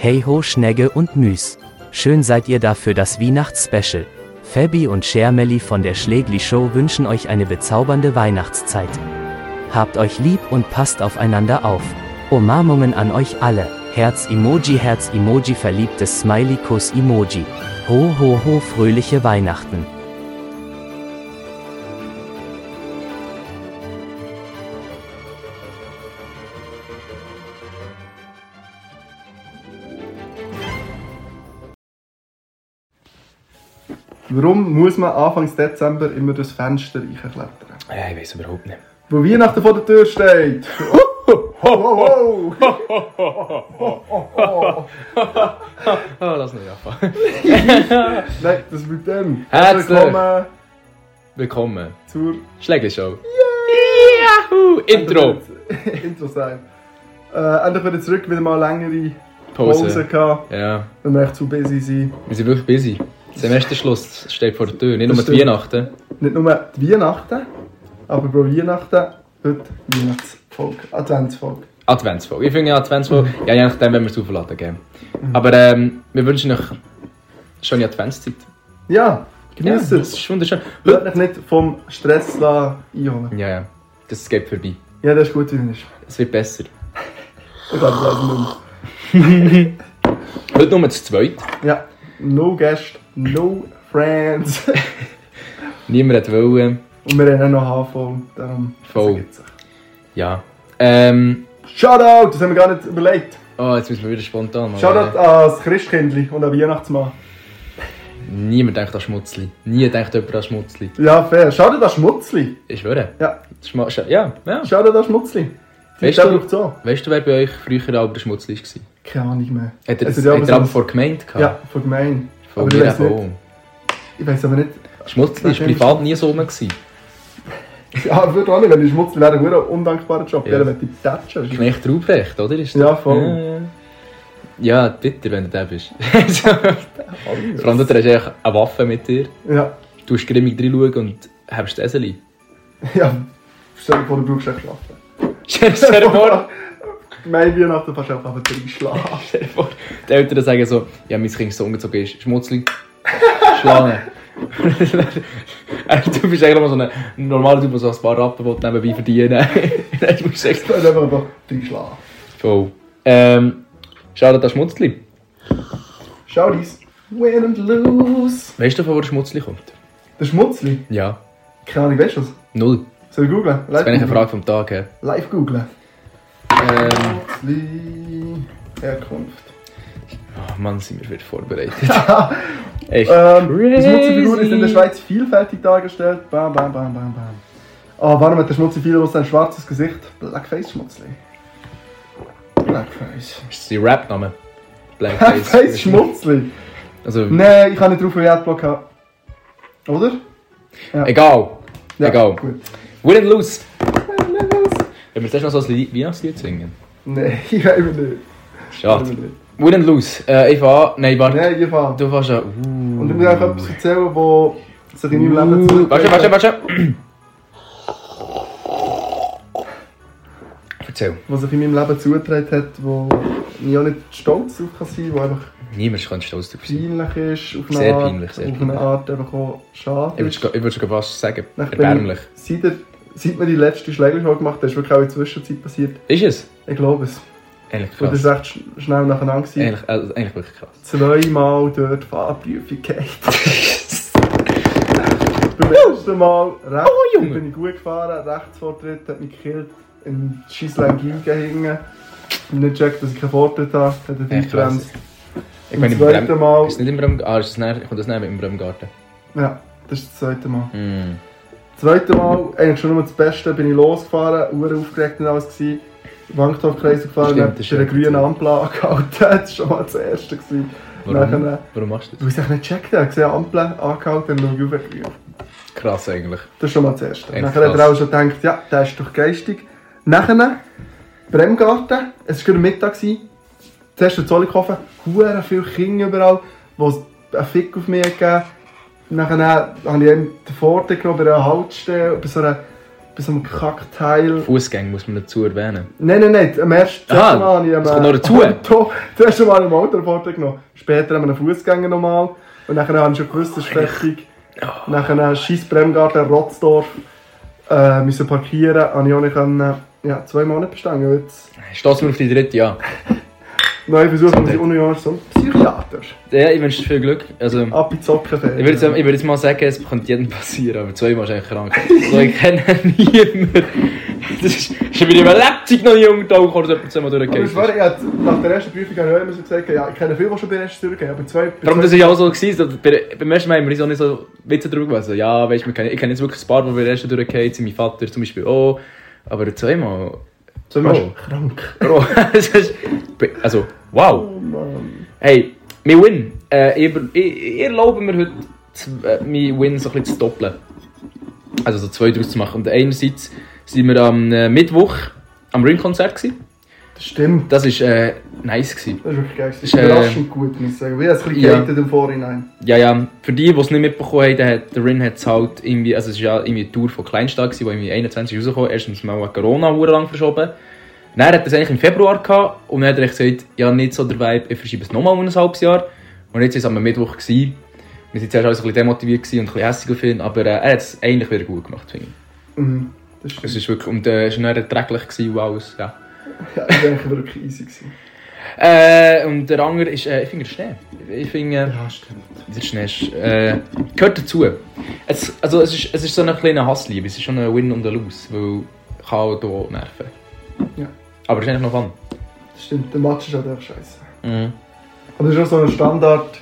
Hey ho Schnägge und Müs. Schön seid ihr da für das Weihnachtsspecial. Fäbi und Schärmeli von der Schlegli Show wünschen euch eine bezaubernde Weihnachtszeit. Habt euch lieb und passt aufeinander auf. Umarmungen an euch alle. Herz-Emoji, verliebtes Smiley, Kuss-Emoji. Ho ho ho, fröhliche Weihnachten. Warum muss man Anfang Dezember immer durchs Fenster reinklettern? Ja, ich weiß überhaupt nicht. Wo Weihnachten vor der Tür steht! Ho, ho, lass nicht anfangen. Nein, das mit dem. Willkommen zur Schlegli Show. Yahoo! Intro! Intro sein. Endlich wieder zurück, wieder mal längere Pause gehabt. Ja. Wenn wir echt zu busy sind. Wir sind wirklich busy. Semesterschluss steht vor der Tür, nicht nur die Weihnachten. Nicht nur die Weihnachten, aber pro Weihnachten heute Weihnachtsfolge, Adventsfolge. Adventsfolge, ich finde Adventsfolge, ja je nachdem, wenn wir es aufladen geben. Aber wir wünschen euch eine schöne Adventszeit. Ja, genießt es. Das ist wunderschön. Lasst euch nicht vom Stress einholen. Ja, das geht vorbei. Ja, das ist gut, wie es ist. Es wird besser. Und dann bleiben wir. Heute nur zu zweit. Ja, no Gäste. No friends. Niemand hat wollen. Und wir haben auch noch HV, darum vergeht es. Ja. Shoutout, das haben wir gar nicht überlegt. Oh, jetzt müssen wir wieder spontan machen. Shoutout an das Christkindli und an Weihnachtsmann. Niemand denkt an Schmutzli. Nie denkt jemand an Schmutzli. Ja, fair. Shoutout an Schmutzli. Ich schwöre. Ja. Ja. Shoutout an Schmutzli. Weißt du, wer bei euch früher auch der Schmutzli war? Keine Ahnung mehr. Hat er aber vor Gemeinde gehabt? Ja, vor Gemeinde. Aber ich weiß aber nicht. Schmutzli war privat nie so rum. Ja, ich würde auch nicht, wenn ich Schmutzli wäre, ein undankbarer Job. Ja. Wenn die Thatschen. Knecht Ruprecht, oder? Ist ja, voll. Ja, bitte, wenn du da bist. Vor allem, du hast eine Waffe mit dir. Ja. Du hast grimmig reinschauen und hast das Eseli. Ja, stell dir vor, du brauchst echt Schlafen. Stell dir vor. Mein Weihnachten fast einfach drin schlafen. Stell dir vor, die Eltern sagen so, ja, mein Kind ist so ungezogen, ist Schmutzli, Schlange. Du bist eigentlich mal so ein normaler Typ, der so ein paar Rappen nebenbei verdienen will. Du musst echt einfach drin schlafen. Voll. Schade, das Schmutzli. Schau dies. Win and lose. Weißt du, von wo der Schmutzli kommt? Der Schmutzli? Ja. Keine Ahnung, weißt du das? Null. Soll ich googlen? Das wäre eine Frage vom Tag. He. Live googlen. Herkunft. Oh Mann, sind wir wieder vorbereitet. Echt. Die Schmutzifigur ist in der Schweiz vielfältig dargestellt. Bam, bam, bam, bam, bam. Oh, warum hat der Schmutzifigur ein schwarzes Gesicht? Blackface-Schmutzli. Blackface. Ist sein Rap-Name? Blackface-Schmutzli. Also, nein, ich habe nicht drauf, wie ich Adblock habe. Oder? Ja. Egal. Gut. Win and lose. Wenn wir jetzt noch so ein Weihnachtslied singen? Nein, ich will nicht. Schade. Win and lose. Ich fahre. Nein, warte. Nein, ich fahre. Du fährst ja. Und ich muss euch etwas erzählen, wo sich in meinem Leben zurück. Warte. Erzähl. Was sich in meinem Leben zugetragen hat, wo ich auch nicht stolz drauf kann sein, wo einfach... Niemand kann stolz drauf sein. Peinlich ist. Sehr peinlich, sehr peinlich. Auf eine Art einfach auch schade. Ich würde sogar fast sagen, erbärmlich. Seit wir die letzte Schlägershow gemacht haben, ist wirklich auch in der Zwischenzeit passiert. Ist es? Ich glaube es. Ehrlich krass. Und das war echt schnell nacheinander. Eigentlich wirklich krass. Zweimal dort Fahrprüfung gehabt. Beim ersten Mal rechts, bin ich gut gefahren, Rechtsvortritt hat mich gekillt, in die Scheisslängel gehängt. Ich habe nicht gecheckt, dass ich keinen Vortritt habe, hat er eingebremst. Beim zweiten Mal... Ist es nicht im Bremgarten? Ah, kommt das nicht im Bremgarten? Ja, das ist das zweite Mal. Mm. Das zweite Mal, eigentlich schon nur das Beste, bin ich losgefahren, aufgeregt und alles gewesen. Wankthofkreise gefahren, mit einer grünen Ampel angehalten. Das war schon mal das Erste gewesen. Warum machst du das? Weil ich es nicht gecheckt habe. Ich habe eine Ampel angehalten und dann aufgeregt. Krass eigentlich. Das ist schon mal das Erste. Eigentlich nachher hat er auch schon gedacht, ja, der ist doch geistig. Nachher, Bremgarten, es war gerade Mittag. Zuerst in Zollikofen, huere viele Kinder überall, die einen Fick auf mich gegeben haben. Nachher habe ich den Vorteil genommen bei einer Haltestelle, bei so einer bis am Kackteil. Fußgänger muss man dazu erwähnen. Nein, am ersten Tag habe ich zuerst mal im Auto Vortrag genommen. Später haben wir einen Fußgänger nochmal. Und dann habe ich schon gewusst, das ist fertig. Nachher scheiß Bremgarten, Rotzdorf, müssen parkieren. Habe ich auch nicht können, 2 Monate bestanden. Stossen wir auf die dritte, ja. Nein, versuchen wir die Union so Psychiater. Ja, ich wünsche dir viel Glück. Also, ab in Zockenfeld. Ich würde jetzt mal sagen, es könnte jedem passieren, aber 2 Mal ist eigentlich krank. So, ich kenne niemanden. Das ist in meiner Leipzig noch jung, da kommt jemand 2 Mal durchgehen. Aber ich habe nach der ersten Prüfung auch so gesagt, ja, ich kenne viele, die schon bei der ersten durchgehen, aber 2... Darum, das war ja auch so gewesen. Beim ersten Mal haben wir auch nicht so Witze drüber gewesen. Ja, weißt du, ich kenne jetzt wirklich ein paar, die bei der ersten durchgehen, mein Vater zum Beispiel auch. Aber 2 Mal... So, krank. Bro, also, wow. Oh, hey, mein Win. Ich erlaube mir heute, mein Win so ein bisschen zu doppeln. Also so 2 draus zu machen. Und einerseits waren wir am Mittwoch am RIN-Konzert. Das stimmt. Das war nice. Gewesen. Das war wirklich geil. Das war überraschend gut, muss ich sagen. Wir haben es ein bisschen gerettet im Vorhinein. Ja. Für die, die es nicht mitbekommen haben, der RIN hat es halt irgendwie... Also es war ja irgendwie eine Tour von Kleinstak, die im 21. rauskam. Erstens mal wegen Corona lang verschoben. Dann hat er es eigentlich im Februar gehabt. Und dann hat er gesagt, ja, nicht so der Vibe, ich verschiebe es nochmal um ein halbes Jahr. Und jetzt war es am Mittwoch. Wir waren zuerst alles ein bisschen demotiviert und ein bisschen hässig auf ihn. Aber er hat es eigentlich wieder gut gemacht, finde ich. Mhm, das stimmt. Es ist wirklich... Und es war dann erträglich und alles, ja. Ja, das war eigentlich wirklich easy. Und der andere ist, ich finde, der Schnee. Ich finde, ja, stimmt. Der Schnee ist, gehört dazu. Es ist so eine kleine Hassliebe, es ist schon ein Win und ein Lose, weil ich kann auch hier nerven. Ja. Aber es ist eigentlich noch fun. Das stimmt, der Match ist halt einfach scheiße. Mhm. Aber das ist auch so ein Standard,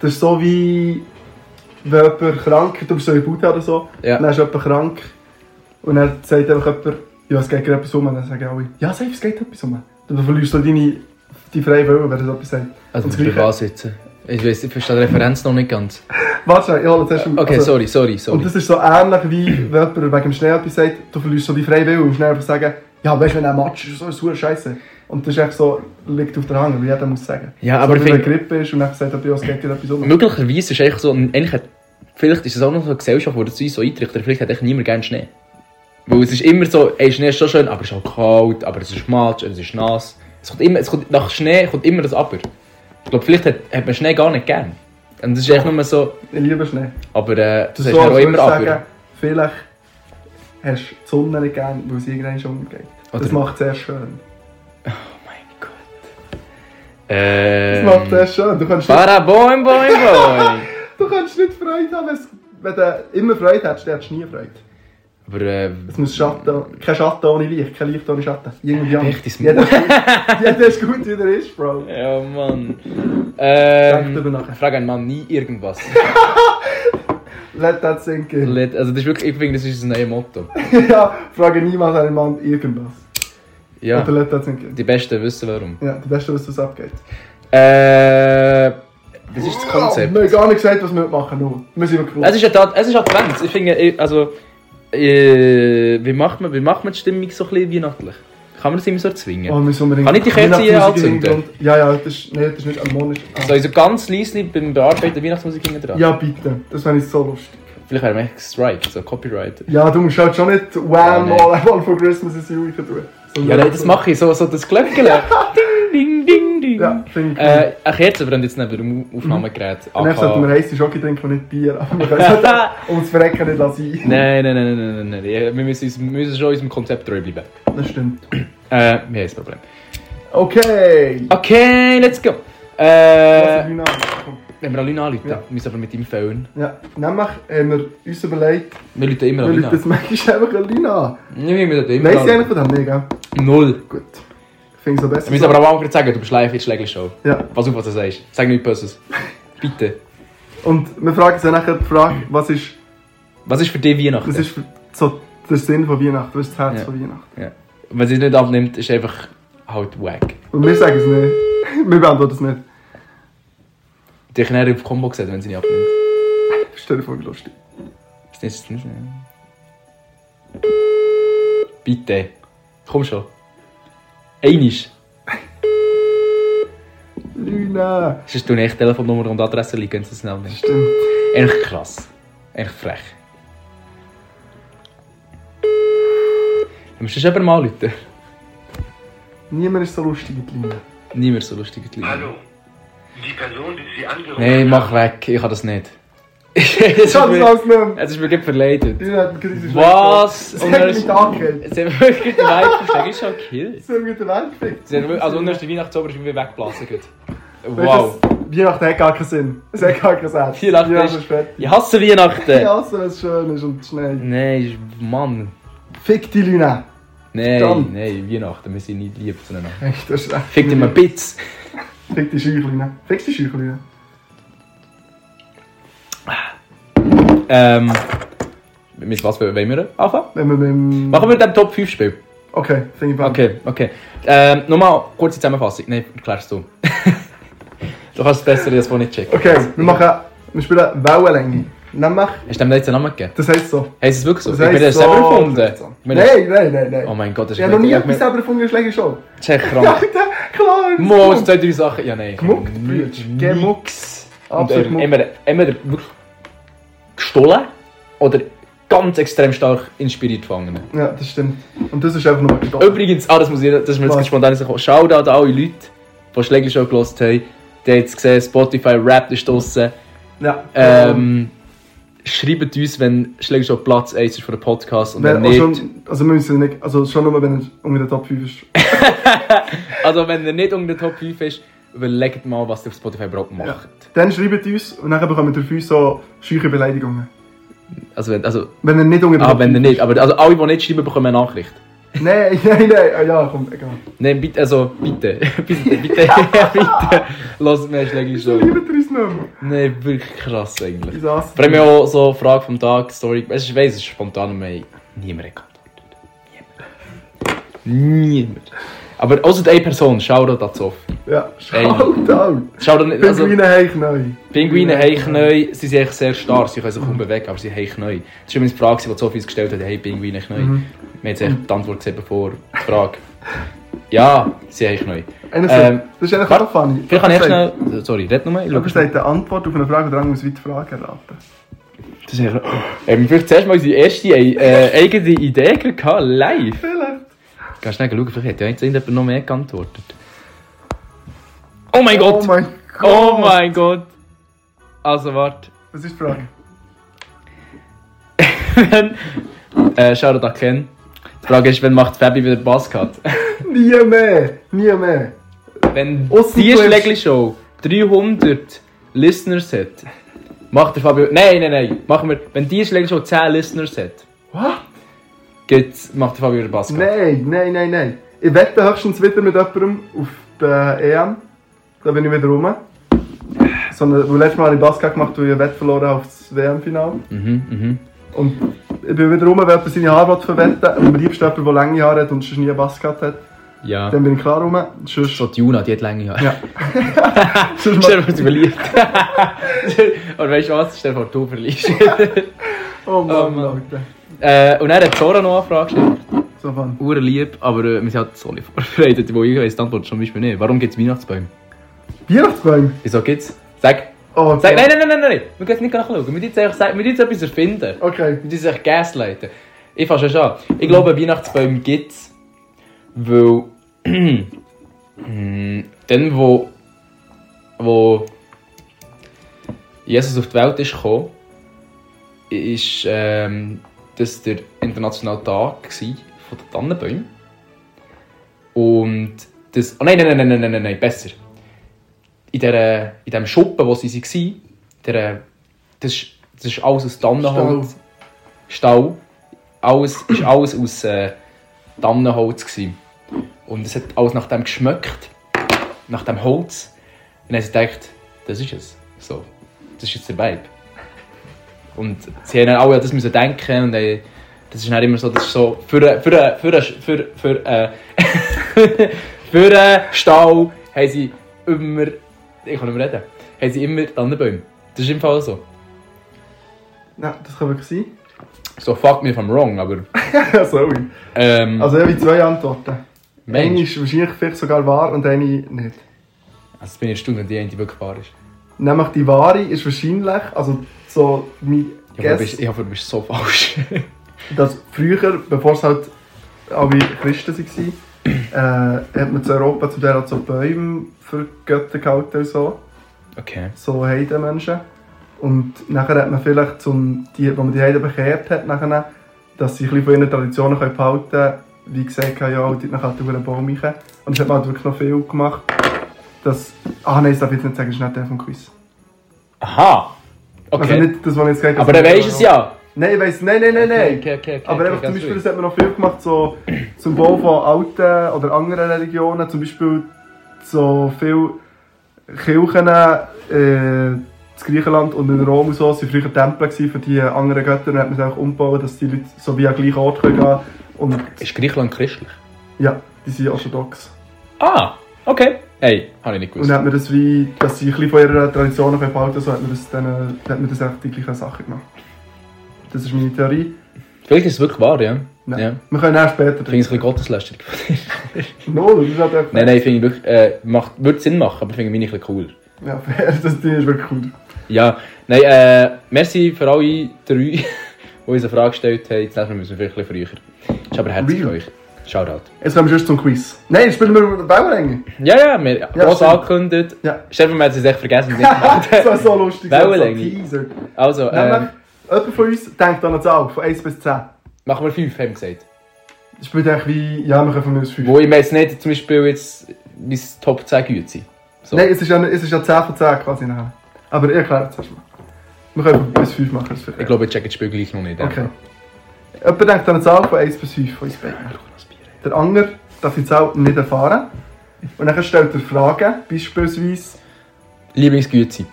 das ist so wie, wenn jemand krank ist, du bist so in der Bude oder so, ja. Dann ist jemand krank und dann sagt einfach jemand, ja, es geht gerade etwas um, dann sagen alle, ja, safe, es geht etwas um. Du verlierst die freie Wille, wenn du etwas sagst. Also musst du dich ansitzen. Ich weiss, ich verstehe die Referenz noch nicht ganz. Warte, ja, jetzt hast du... Okay, also, sorry. Und das ist so ähnlich, wie wenn jemand wegen dem Schnee etwas sagt, du verlierst so die freie Wille und schnell einfach sagen, ja, weißt du, wenn ein Matsch ist, so ist es scheiße. Und das ist echt so, liegt auf der Hand, weil jeder muss sagen. Ja, aber so, wenn du eine Grippe ist und dann sagt, ja, es geht gerade etwas um. Möglicherweise ist eigentlich so, vielleicht ist es auch noch so eine Gesellschaft, die das uns so eintrichtet, vielleicht hat echt niemand gerne Schnee. Weil es ist immer so, ey, Schnee ist schon schön, aber es ist auch kalt, aber es ist matsch, es ist nass. Nach Schnee kommt immer das Aber. Ich glaube, vielleicht hat man Schnee gar nicht gern. Und das ist echt nur so... Ich liebe Schnee. Aber das ist auch immer Aber. Sagen, vielleicht hast du die Sonne nicht gern, weil sie irgendwann schon umgeht. Das macht es sehr schön. Oh mein Gott. Das macht es sehr schön. Du kannst Boing. Du kannst nicht Freude haben, wenn du immer Freude hast, dann hast du nie Freude. Aber, es muss Schatten, kein Schatten ohne Licht, kein Licht ohne Schatten. Irgendwie richtig. Jeder ist gut, wie er ist, Bro. Ja, Mann. Frag einen Mann nie irgendwas. Let that sink in. Also das ist wirklich, ich finde, das ist ein neues Motto. Ja, frage niemals einen Mann irgendwas. Ja. Oder let that sink in. Die Besten wissen warum. Ja, die Besten wissen, was abgeht. Das ist das Konzept. Wir haben gar nicht gesagt, was wir machen. Es ist Advent. Ich finde, also... Wie macht man die Stimmung so ein bisschen weihnachtlich? Kann man das immer so zwingen? Kann ich die Kerze hier anzünden? Ja, das ist nicht harmonisch. So also ganz leise beim Bearbeiten der Weihnachtsmusik hinten dran? Ja, bitte. Das fände ich so lustig. Vielleicht wäre man echt gestrikt, so Copyright. Ja, du musst halt schon nicht Wham! Ja, nee. All for Christmas is you tun. Ja, nein, das mache ich. So das Glöckchen. Ding, ding, ding. Ja, finde ich. Eine Kerze brennt jetzt neben dem Aufnahmegerät. Und dann sollten wir heiße Schoki trinken und nicht Bier. Aber wir können es ums Verrecken nicht lassen. Nein. Wir müssen schon unserem Konzept treu bleiben. Das stimmt. Wir haben ein Problem. Okay, let's go. Wenn wir an Lina anrufen, ja. Müssen aber mit ihm fehlen. Ja, nämlich haben wir uns überlegt... Wir rufen immer an Lina. Wir rufen einfach an Lina an. Nein, wir rufen immer an Lina. Weiss ich eigentlich von dem nicht, gell? 0. Gut. Ich so besser. Wir müssen aber auch gerade sagen, du bist live in der Schlegli Show. Ja. Pass auf, was du sagst. Sag nichts Böses. Bitte. Und wir fragen sie nachher die Frage, was ist für dich Weihnachten? Das ist für, so der Sinn von Weihnachten, das ist das Herz von Weihnachten. Ja. Und wenn sie es nicht abnimmt, ist einfach halt wack. Und wir sagen es nicht. Wir beantworten es nicht. Die ich näher auf die Combo gesehen, wenn sie nicht abnimmt. Stell dir vor, wie lustig. Das ist nicht. Bitte. Komm schon. Einisch. Lina! Sonst tue ich echt Telefonnummer und Adresse liegen, wenn sie es nicht abnimmt. Stimmt. Echt krass. Echt frech. Musst du das eben mal anrufen? Niemand ist so lustig wie Lina. Niemand so lustig wie Lina. Hallo, die Person, die Sie angerufen haben... Nein, mach weg, ich kann das nicht. Ich kann das ausnehmen. Es ist mir gerade verleidet. Was? Sie haben mich angekillt. Sie haben wirklich den Weibchen, ist schon gekillt. Sie haben mich den Weibchen. Also unter der Weihnachtsober ist irgendwie weggeblasen. Wow. Weihnachten hat gar keinen Sinn. Es hat gar keinen Sinn. Weihnachten ist fertig. Ich hasse Weihnachten. Ich hasse, wenn es schön ist und schnell. Nein, Mann. Fick die Lüne. Nein, nein, Weihnachten, wir sind nicht lieb zueinander. Echt, das ist echt. Fick dir mal Bitz. Fick die Scheuchline. Fick die Scheuchline. Mit was wollen wir anfangen? Machen wir mit dem Top 5 Spiel. Okay, finde ich bald. Okay. Nochmal kurze Zusammenfassung. Nein, erklärst du. Du kannst es besser, als ich nicht checken. Okay, wir spielen Wellenlänge. Nämlich... Hast du dem jetzt einen Namen gegeben? Das heisst so. Heißt es wirklich so? Das ich bin so, selber erfunden. So. Nein. Oh mein Gott, das ist... Ich habe noch nie etwas selber erfunden, Schlegli Show. Das ist krank. Ja, klar. Mo, zwei, drei Sachen. Ja, nein. Gemuckt, Brütsch. Gemuckt. Absolut. Und immer wirklich gestohlen oder ganz extrem stark inspiriert gefangen. Ja, das stimmt. Und das ist einfach nur gestohlen. Übrigens, das ist mir jetzt spontan gekommen. Shoutout an alle Leute, die Schlegli Show gehört haben. Die haben jetzt gesehen, Spotify Rap ist draussen. Ja. Schreibt uns, wenn Schläger schon Platz 1 ist für den Podcast und wenn nicht... Also wir müssen nicht... Also schon nur, wenn er unter der Top 5 ist. Also wenn er nicht unter der Top 5 ist, überlegt mal, was ihr auf Spotify überhaupt macht. Ja. Dann schreibt uns und dann bekommen wir dafür so scheuche Beleidigungen. Also... Wenn er nicht unter der Top 5 ist. Aber alle, die nicht schreiben, bekommen eine Nachricht. Nein. Ah ja, komm, egal. Nein, bitte, also, bitte, bitte. Lass mir Schlägli Show. Ich liebe uns nicht mehr. Nein, wirklich krass eigentlich. Ich hasse dich. Wir haben auch so Frage vom Tag, Story. Ich weiss, es ist spontan und niemand hat geantwortet. Niemand. Aber außer eine Person, Shoutout an Sophie. Ja, Shoutout. Pinguine haben neu. Pinguine haben neu. Sie sind echt sehr stark, sie können sich kaum bewegen, aber sie haben neu. Das war übrigens die Frage, die Sophie uns gestellt hat, hey, Pinguine haben neu. Wir haben jetzt die Antwort gesehen, bevor die Frage. Ja, sie haben neu. Das ist eigentlich auch funny. Vielleicht kann ich schnell... Sorry, red nochmal. Du bist eine Antwort auf eine Frage, oder muss weit die Frage erraten. Das ist echt... Vielleicht zuerst mal unsere erste eigene Idee gehabt, live. Kannst du schnell schauen, vielleicht hat ja jemand noch mehr geantwortet. Oh mein Gott! Also, warte. Was ist die Frage? Shoutout an Ken. Die Frage ist, wann macht Fäbi wieder Bass gehabt? Nie mehr! Wenn die Schlegli Show 300 Listeners hat, macht der Fabio... Nein! Machen wir... Wenn die Schlegli Show 10 Listeners hat... What? Macht der Fabio wieder Bass gehabt? Nein! Ich wette höchstens wieder mit jemandem auf der EM. Da bin ich wieder rum. Sondern letztes Mal habe ich Bass gemacht, weil ich eine Wette verloren habe auf das WM-Finale. Und ich bin wieder rum, weil jemand seine Haare verwenden und am liebsten jemand, der lange Haare hat und sonst nie einen Bass gehabt hat. Ja. Dann bin ich klar rum. Sonst... Schon die Juna, die hat lange Haare. Ja. Stell dir vor, du verlierst. Oder weißt du was? Stell dir vor, du verlierst. Oh Mann. Und dann hat Zora noch eine Frage gestellt. So fun. Urlieb, aber wir sind halt so nicht vorbereitet, wo ich weiss, die Antwort zum Beispiel nicht. Warum gibt es Weihnachtsbäume? Weihnachtsbäume? Wieso gibt's? Sag! Oh, okay. Nein. Wir gehen nicht nachschauen. Wir müssen jetzt etwas erfinden. Okay. Wir müssen uns gaslighten. Ich fange schon an. Ich glaube, Weihnachtsbäume gibt es, weil... dann, wo Jesus auf die Welt ist gekommen, ist das der internationale Tag gewesen von den Tannenbäumen. Und das... Oh nein, besser. In diesem Schuppen, wo sie waren, das ist alles aus Tannenholz. Stall. Alles war alles aus Tannenholz. Und es hat alles nach dem geschmeckt, nach dem Holz. Und dann haben sie gedacht, das ist es. So. Das ist jetzt der Vibe. Und sie haben dann alle an das müssen denken. Und das ist dann immer so, das ist so für einen Stall haben sie immer... Ich kann nicht mehr reden. Haben sie immer Tannenbäume. Das ist im Fall so. Nein, das kann wirklich sein. So, fuck me if I'm wrong, aber... Sorry. Also, ich habe zwei Antworten. Mensch. Eine ist wahrscheinlich vielleicht sogar wahr und eine nicht. Also, jetzt bin ich erstaunt, wenn die eine wirklich wahr ist. Nämlich die wahre ist wahrscheinlich, also so mein Guess... Ich hoffe, du bist so falsch. Dass früher, bevor es halt alle Christen waren, hat man zu Europa zu der so Bäume für Götter gehalten und so. Okay. So Heidenmenschen. Und nachher hat man vielleicht, als man die Heiden bekehrt hat, nachher, dass sie ein bisschen von ihren Traditionen behalten können, wie gesagt, ja, und man kann durch einen Baum reichen. Und das hat man halt wirklich noch viel gemacht. Das, nein, das darf ich jetzt nicht sagen, das ist nicht der vom Quiz. Aha! Okay. Also nicht das, was ich jetzt gesagt habe. Aber dann weisst du es ja! Nein, ich weiss, nein. Okay, aber einfach zum Beispiel, das hat man noch viel gemacht, so Symbol von alten oder anderen Religionen, zum Beispiel so viele Kirchen in Griechenland und in Rom und so, waren früher Tempel für die anderen Götter, und hat man es auch umgebaut, dass die Leute so wie an den gleichen Ort gehen können. Und ist Griechenland christlich? Ja, die sind orthodox. Ah, okay. Hey, habe ich nicht gewusst. Und hat man das wie, dass sie ein bisschen von ihrer Tradition behalten, so hat man das echt die gleichen Sachen gemacht. Das ist meine Theorie. Vielleicht ist es wirklich wahr, ja. Nein. Ja. Wir können auch später drin. Ich finde es ein bisschen gotteslästerung. No, das ist halt echt. Nein, finde ich wirklich, würde Sinn machen, aber finde ich mich ein bisschen cool. Ja, das Ding ist wirklich cool. Ja, nein, merci für alle drei, die uns eine Frage gestellt haben. Jetzt müssen wir vielleicht ein bisschen früher. Ist aber herzlich für euch. Shoutout. Jetzt kommen wir schon zum Quiz. Nein, spielen wir mit den Bauernengeln. Ja, wir haben gross angekündigt. Ja. Stefan, wir haben es echt vergessen. Das war so lustig. Bauernengel. Also, jemand von uns denkt an eine Zahl von 1 bis 10. Machen wir 5, haben wir gesagt. Das spielt eigentlich wie, ja, wir können von uns 5. Wo ich mir jetzt nicht zum Beispiel jetzt mein Top 10 gut sein. So. Nein, es ist ja 10 von 10 quasi nachher. Aber ich erkläre es erstmal. Wir können bis 5 machen. Ich glaube, ich check das Spiel gleich noch nicht. Okay. Jemand denkt an eine Zahl von 1 bis 5 von uns beiden. Der andere darf die Zahl nicht erfahren. Und dann stellt er Fragen, beispielsweise... Lieblingsgüezi.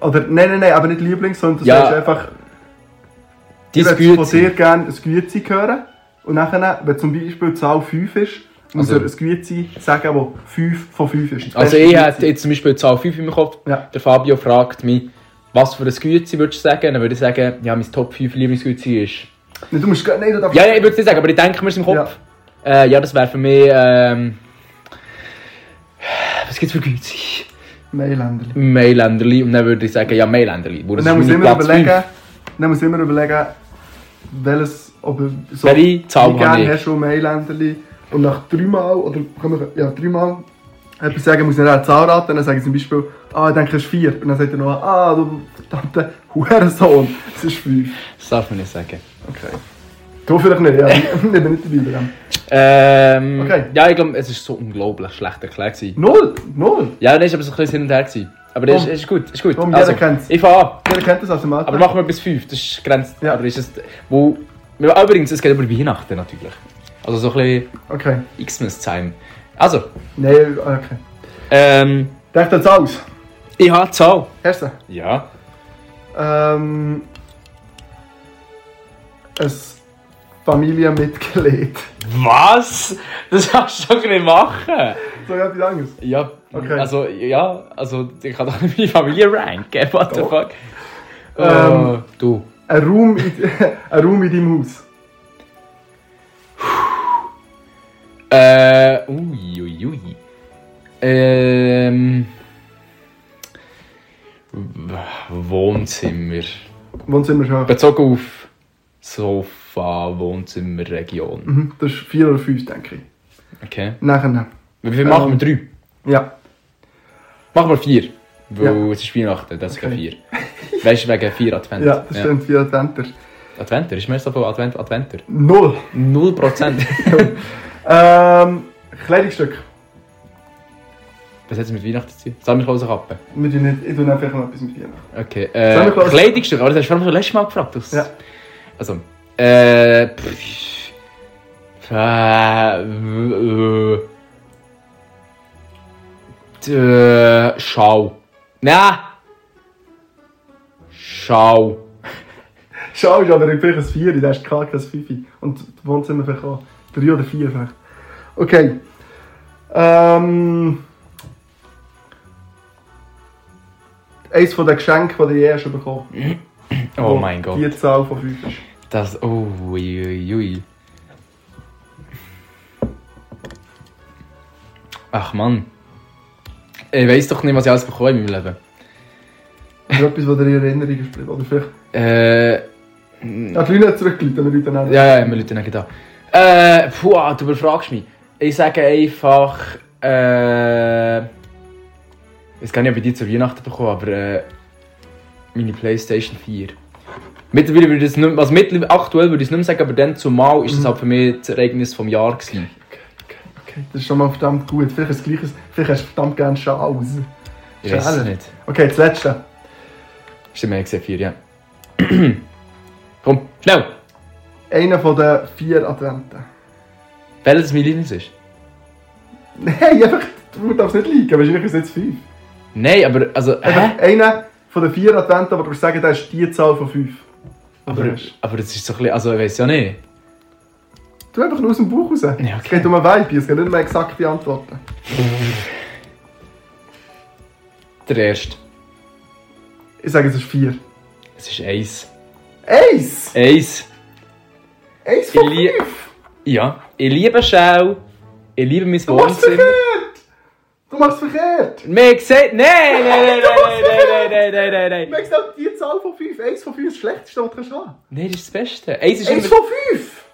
Oder, nein, aber nicht Lieblings, sondern das ja. Ist einfach... Ich würde von dir gerne ein Guetzli hören. Und nachher, wenn zum Beispiel die Zahl 5 ist, muss er ein Guetzli sagen, das 5 von 5 ist. Also ich hätte jetzt zum Beispiel die Zahl 5 in meinem Kopf. Ja. Der Fabio fragt mich, was für ein Guetzli würdest du sagen? Dann würde ich sagen, ja, mein Top 5 Lieblingsguetzli ist... Nein, du musst... Nein, du darfst... Ja, ich würde es nicht sagen, aber ich denke mir es im Kopf. Ja, das wäre für mich... Was gibt es für Guetzli? Mailänderli. Und dann würde ich sagen, ja, Mailänderli. Und dann muss ich mir überlegen... Dann muss ich immer überlegen, welche Zahl gerne hast du Mailänderli. Und nach dreimal etwas sagen, muss ich dann eine Zahl raten. Dann sage ich zum Beispiel, ich denke, es ist 4. Und dann sagt er noch, du verdammte Hurensohn, es ist 5. Das darf man nicht sagen. Okay. Du vielleicht nicht, ja. Ich bin nicht dabei. Okay. Ja, ich glaube, es war so unglaublich schlecht erklärt. 0? Ja, das war aber so ein bisschen hin und her. Aber das ist gut, ist gut. Komm, also, ich fange an. Jeder kennt das aus dem Alter. Aber machen wir bis 5, das ist grenzt. Ja. Aber ist es, wo, übrigens, es geht über Weihnachten natürlich. Also so ein bisschen Xmas-Time. Also. Nein, okay. Denkt an die Zahl aus. Ich habe die Zahl. Hast du? Ja. Ein Familienmitglied. Was? Das kannst du doch nicht machen. So etwas anderes? Ja. Okay. Also ich kann doch nicht meine Familie ranken, what the fuck. Du. Ein Raum in deinem Haus. Uiuiui. Wohnzimmer. Wohnzimmer schon. Bezogen auf Sofa, Wohnzimmer, Region. Mhm, das ist 4 oder 5, denke ich. Okay. Nachher. Wie viel machen wir? 3? Ja. Machen wir 4, weil es ist Weihnachten, das ist 4. Weißt du, wegen 4 Advent? Ja, das stimmt, 4 Adventer. Adventer? Ist mir so von Adventer? 0%. Kleidungsstück. Was hat es mit Weihnachten zu tun? Sammelklausenkappe? Ich tue nicht einfach noch etwas mit Weihnachten. Okay, Kleidungsstück, aber das hast du schon letztes Mal gefragt. Ja. Also, Schau. Na! Schau. Schau ist aber vielleicht ein 4, das ist klar kein 5. Und Wohnzimmer vielleicht auch 3 oder 4 vielleicht. Okay. Eines von den Geschenken, die ich je schon bekommen habe. Oh mein Gott. Die Zahl von 5 ist. Das... Uiuiui. Ach Mann. Ich weiss doch nicht, was ich alles bekomme in meinem Leben. Ist etwas, was dir in Erinnerung gespielt? Oder vielleicht... Lina zurückgelegt, wenn wir Leute nennen. Ja, wir Leute nennen da. Du überfragst mich. Ich sage einfach... Ich kann nicht, ob ich die zu Weihnachten bekomme, aber... meine Playstation 4. Mittlerweile würde ich es nicht, also aktuell würde ich es nicht mehr sagen, aber dann zumal ist es halt für mich das Ereignis des Jahres. Okay. Das ist schon mal verdammt gut. Vielleicht das Gleiche, vielleicht hast du verdammt gerne Charles. Ich weiß es nicht. Okay, das Letzte. Stimmt, ich sehe 4, ja. Komm, schnell! Einer von den 4 Adventen. Welches mein Lieblings ist? Nein, einfach, du darfst nicht liegen, wahrscheinlich ist es jetzt 5. Nein, aber also... Einer von den 4 Adventen, aber du würdest sagen, das ist die Zahl von 5. Aber das ist so ein bisschen... Also, ich weiss ja nicht. Du einfach nur aus dem Bauch raus. Ja, okay. Es geht um ein Vibe, es geht nicht um exakte Antworten. Der erste. Ich sage, es ist 4. Es ist 1. 1? 1. 1 von 5? Ja. Ich liebe Schau. Ich liebe mein Wohnzimmer. Du machst es verkehrt! Man sieht... Nein! Man sieht auch die Zahl von 5. 1 von 5 ist das Schlechteste, was du haben. Nein, das ist das Beste. 1 von 5?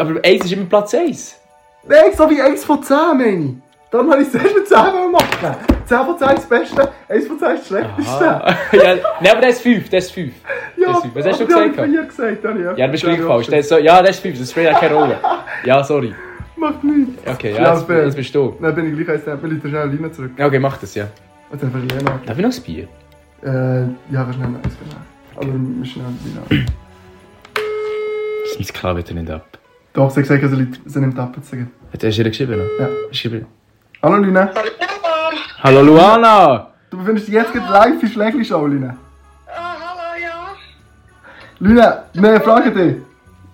Aber 1 ist immer Platz 1. Nein, so wie 1 von 10, meine ich. Darum habe ich es erst mit 10 machen. 10 von 10 ist das Beste, 1 von 10 ist das Schlechteste. Ja, nein, aber das ist 5. Das ist 5. Ja, das ist 5. Was hast du gesagt? Habe ich gesagt, ja. Ja, du bist gleich falsch. Ja, das ist 5. Das spielt ja keine Rolle. Ja, sorry. Macht nichts. Okay, ja, jetzt bist du. Dann bin ich gleich als Tempel, ich bin schnell Lina zurück. Okay, mach das, ja. Und dann will ich Lina. Darf ich noch ein Bier? Ja, wir schnell noch eins, genau. Okay. Aber wir schnell Lina. Das klar wird er nicht ab. Doch, sie hat gesagt, sie nimmt ab. Hat er ihr geschrieben? Ja. Hallo Lina. Hallo Luana. Du befindest dich jetzt live in Schlegli Show, Lina. Hallo, ja. Lina, wir fragen dich.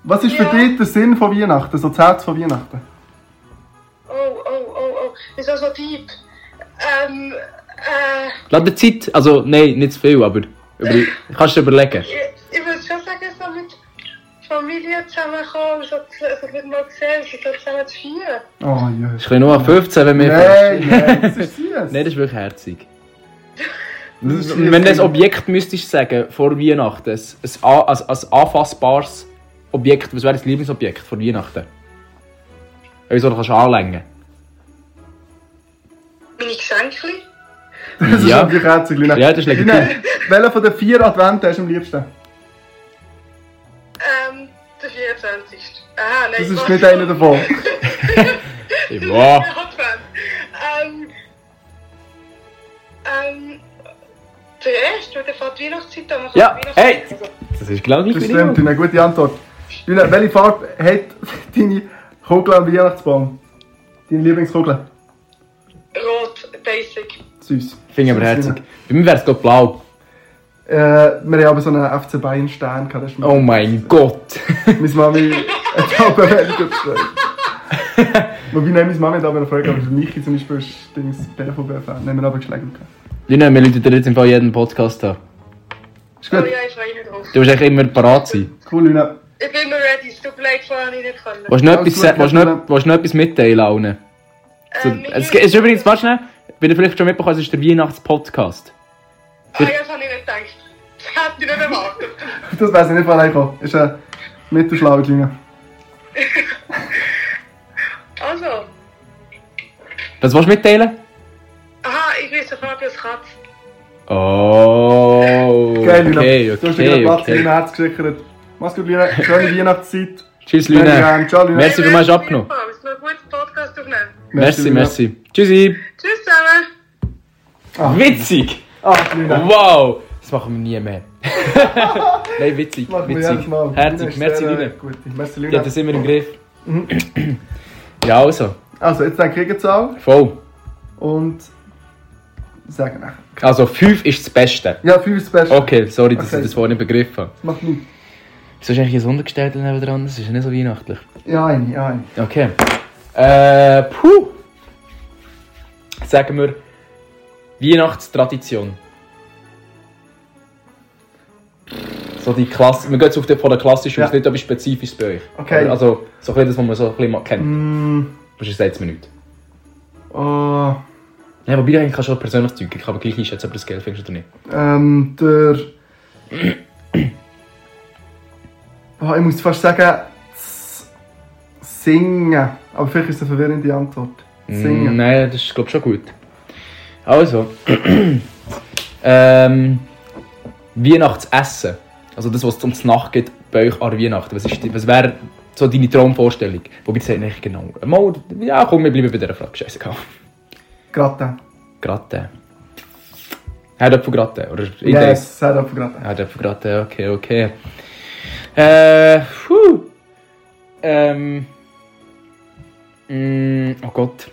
Was ist für dich der Sinn von Weihnachten, so das Herz von Weihnachten? Oh. Das ist auch so deep. Lass dir Zeit, also nein, nicht zu viel, aber kannst du überlegen. Ich würde schon sagen, so mit Familie zusammenkommen, so mit mal gesehen, so zusammen zu feiern. Oh ja. Ich kann nur an 15, wenn wir... Nein, das ist süß. Nein, das ist wirklich herzig. Das wenn du ein Objekt müsstest sagen, vor Weihnachten, ein anfassbares Objekt, was wäre das Lieblingsobjekt von Weihnachten? Wieso kannst du anlängen? Meine Geschenke? Das ist wirklich herzig, Lina. Ja, das ist legitim. Welcher von den 4 Adventen hast du am liebsten? Der 24. Aha, nein. Das ist nicht einer davon. Ich war. Der erste, weil der fährt die Weihnachtszeit an. Ja, hey! Das ist genau gleich. Das stimmt, eine gute Antwort. Lina, welche Farbe hat deine Kugel am Weihnachtsbaum? Deine Lieblingskugel? Rot, basic. Süß. Finger aber herzig. Bei mir wäre es doch blau. Wir haben so einen FC Bayern Stern gehabt. Oh mein Gott! Meine Mami hat auch bewertet gestellt. Wobei, nein, meine Mami hat auch eine Frage, aber Michi zum Beispiel ist das BVB-Fan. Nein, wir haben geschlagen. Lina, wir läuten dir jetzt im Fall jeden Podcast an. Ist gut? Oh ja, ich freue mich drauf. Du musst eigentlich immer parat sein. Cool, Lina. Ich bin immer ready, es tut mir leid, vorher nicht können. Willst du noch etwas mitteilen, Laune? Es ist übrigens, warte schnell, wenn du vielleicht schon mitbekommst, es ist der Weihnachtspodcast. Ah, ja, das habe ich nicht gedacht. Das hätte ich nicht erwartet. Das weiss ich nicht, vorher gekommen. Ist eine mittelschlaue Lina. Also. Was willst du mitteilen? Aha, ich grüße Fabius Katz. Oh, okay, Lina. Du hast dir gerade Platz in dein Herz geschickert. Mach's gut, Lina. Schöne Weihnachtszeit. Tschüss, Lina. Ciao, Lina. Merci, du hast abgenommen. Es war ein gutes Podcast aufnehmen. Merci. Tschüssi. Tschüss zusammen. Ach, witzig. Ach, Lina. Wow. Das machen wir nie mehr. Nein, witzig. Witzig. Herzig. Merci, Lina. Merci, Lina. Die hat das immer im Griff. Ja, also. Also, jetzt dann Kriegerzahl. Voll. Und... Sagen nachher. Also 5 ist das Beste? Ja, 5 ist das Beste. Okay, sorry, dass ich das vorhin nicht begriffen habe. Das macht nichts. Wieso ist eigentlich ein Sondergestellter nebenan? Das ist ja nicht so weihnachtlich. Ja, eine. Okay. Sagen wir... Weihnachtstradition. So die Klasse... Wir gehen jetzt von der klassischen aus, nicht etwas Spezifisches bei euch. Okay. Also, so etwas, was man so ein bisschen kennt. Aber ihr sagt es mir nicht. Ja, wobei eigentlich kannst du auch persönlich Zeug, ich kann aber gleich einschätzen, ob du das Geld findest oder nicht. Ich muss fast sagen... Singen. Aber vielleicht ist das eine verwirrende Antwort. Singen. Nein, das ist, glaube ich, schon gut. Also, Weihnachtsessen. Also das, was es um die Nacht geht bei euch an Weihnachten. Was wäre so deine Traumvorstellung? Wobei das nicht genau. Mal, ja, komm, wir bleiben bei dieser Frage. Scheißegal. Gratin. Herdöpfelgratin, oder? Yes, Herdöpfelgratin. Herdöpfelgratin, okay. Oh Gott.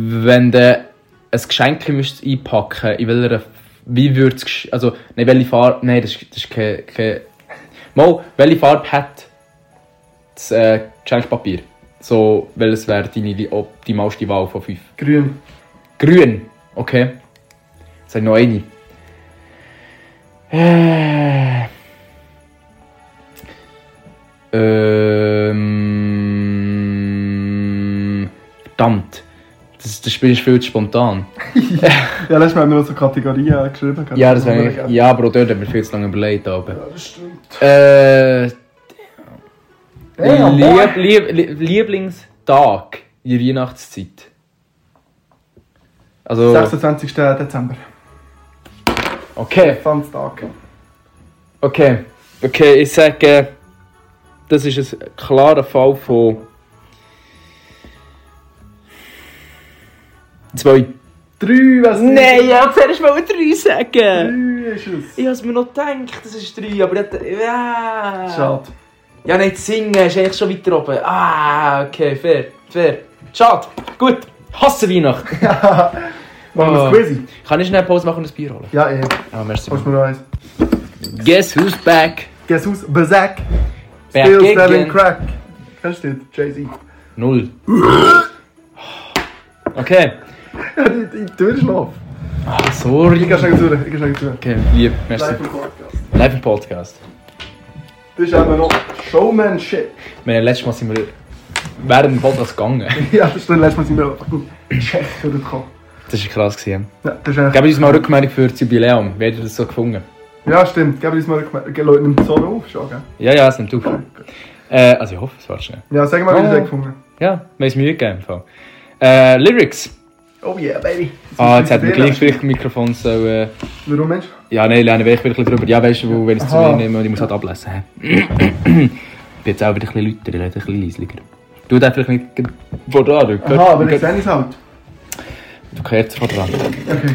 Wenn du ein Geschenk müsstest einpacken, in welcher, wie würdest du, also, nein, welche Farbe, nein, das ist keine, mal, welche Farbe hat das Geschenkpapier? So, welches wäre deine optimalste Wahl von 5? Grün? Okay. Jetzt habe ich noch eine. Verdammt. Das Spiel ist viel zu spontan. Ja, letztes Mal haben wir noch so Kategorien geschrieben. Ja, das wäre, ja, aber auch dort haben wir viel zu lange überlegt. Aber. Ja, das stimmt. Lieblingstag in der Weihnachtszeit. Also, 26. Dezember. Okay. Tag. Okay, ich sage, das ist ein klarer Fall von 2. 3, was? Nein, ja, zuerst mal 3 sagen. 3 ist es. Ich habe es mir noch gedacht, das ist 3, aber ja. Schade. Ja, nicht singen, ist eigentlich schon weiter oben. Ah, okay, fair. Schade, gut. Hasse Weihnachten. Machen wir es quasi. Kann ich schnell Pause machen und ein Bier holen? Ja, eh. Ah, merci. Kannst du mir noch eins? Guess who's back? Guess who's back? Still selling crack. Kennst du den? Jay-Z. 0. Okay. Ja, die Tür schlaft. Ah, sorry. Ich geh schnell durch. Okay, lieb, merci. Live im Podcast. Das ist eben noch Showmanship. Letztes Mal sind wir während dem Podcast gegangen. Ja, das stimmt. Letztes Mal sind wir einfach gut durchgekommen. Das war krass. Gewesen. Ja, das ist geben uns mal Rückmeldung für das Jubiläum. Wie habt ihr das so gefunden? Ja, stimmt. Geben uns mal Rückmeldung. Leute, nimmt es so auf schon, gell? Ja, es nimmt auf. Okay. Also ich hoffe, es war schnell. Ja, sag mal, wie du das gefunden hast. Ja, wir haben es Mühe gegeben. Lyrics. Oh yeah, baby. Jetzt hätten wir gleich vielleicht ein Mikrofon so... Warum, Mensch? Ja, nein, lerne ich wirklich drüber. Ja, weißt du, wenn ich es zu mir nehme und ich muss halt ablesen. Ich bin jetzt auch wieder ein bisschen lauter, ich rede ein bisschen leisiger. Du darfst vielleicht nicht vor da rücken. Aha, aber ich sehe es halt. Du kehrst vor dran. Okay.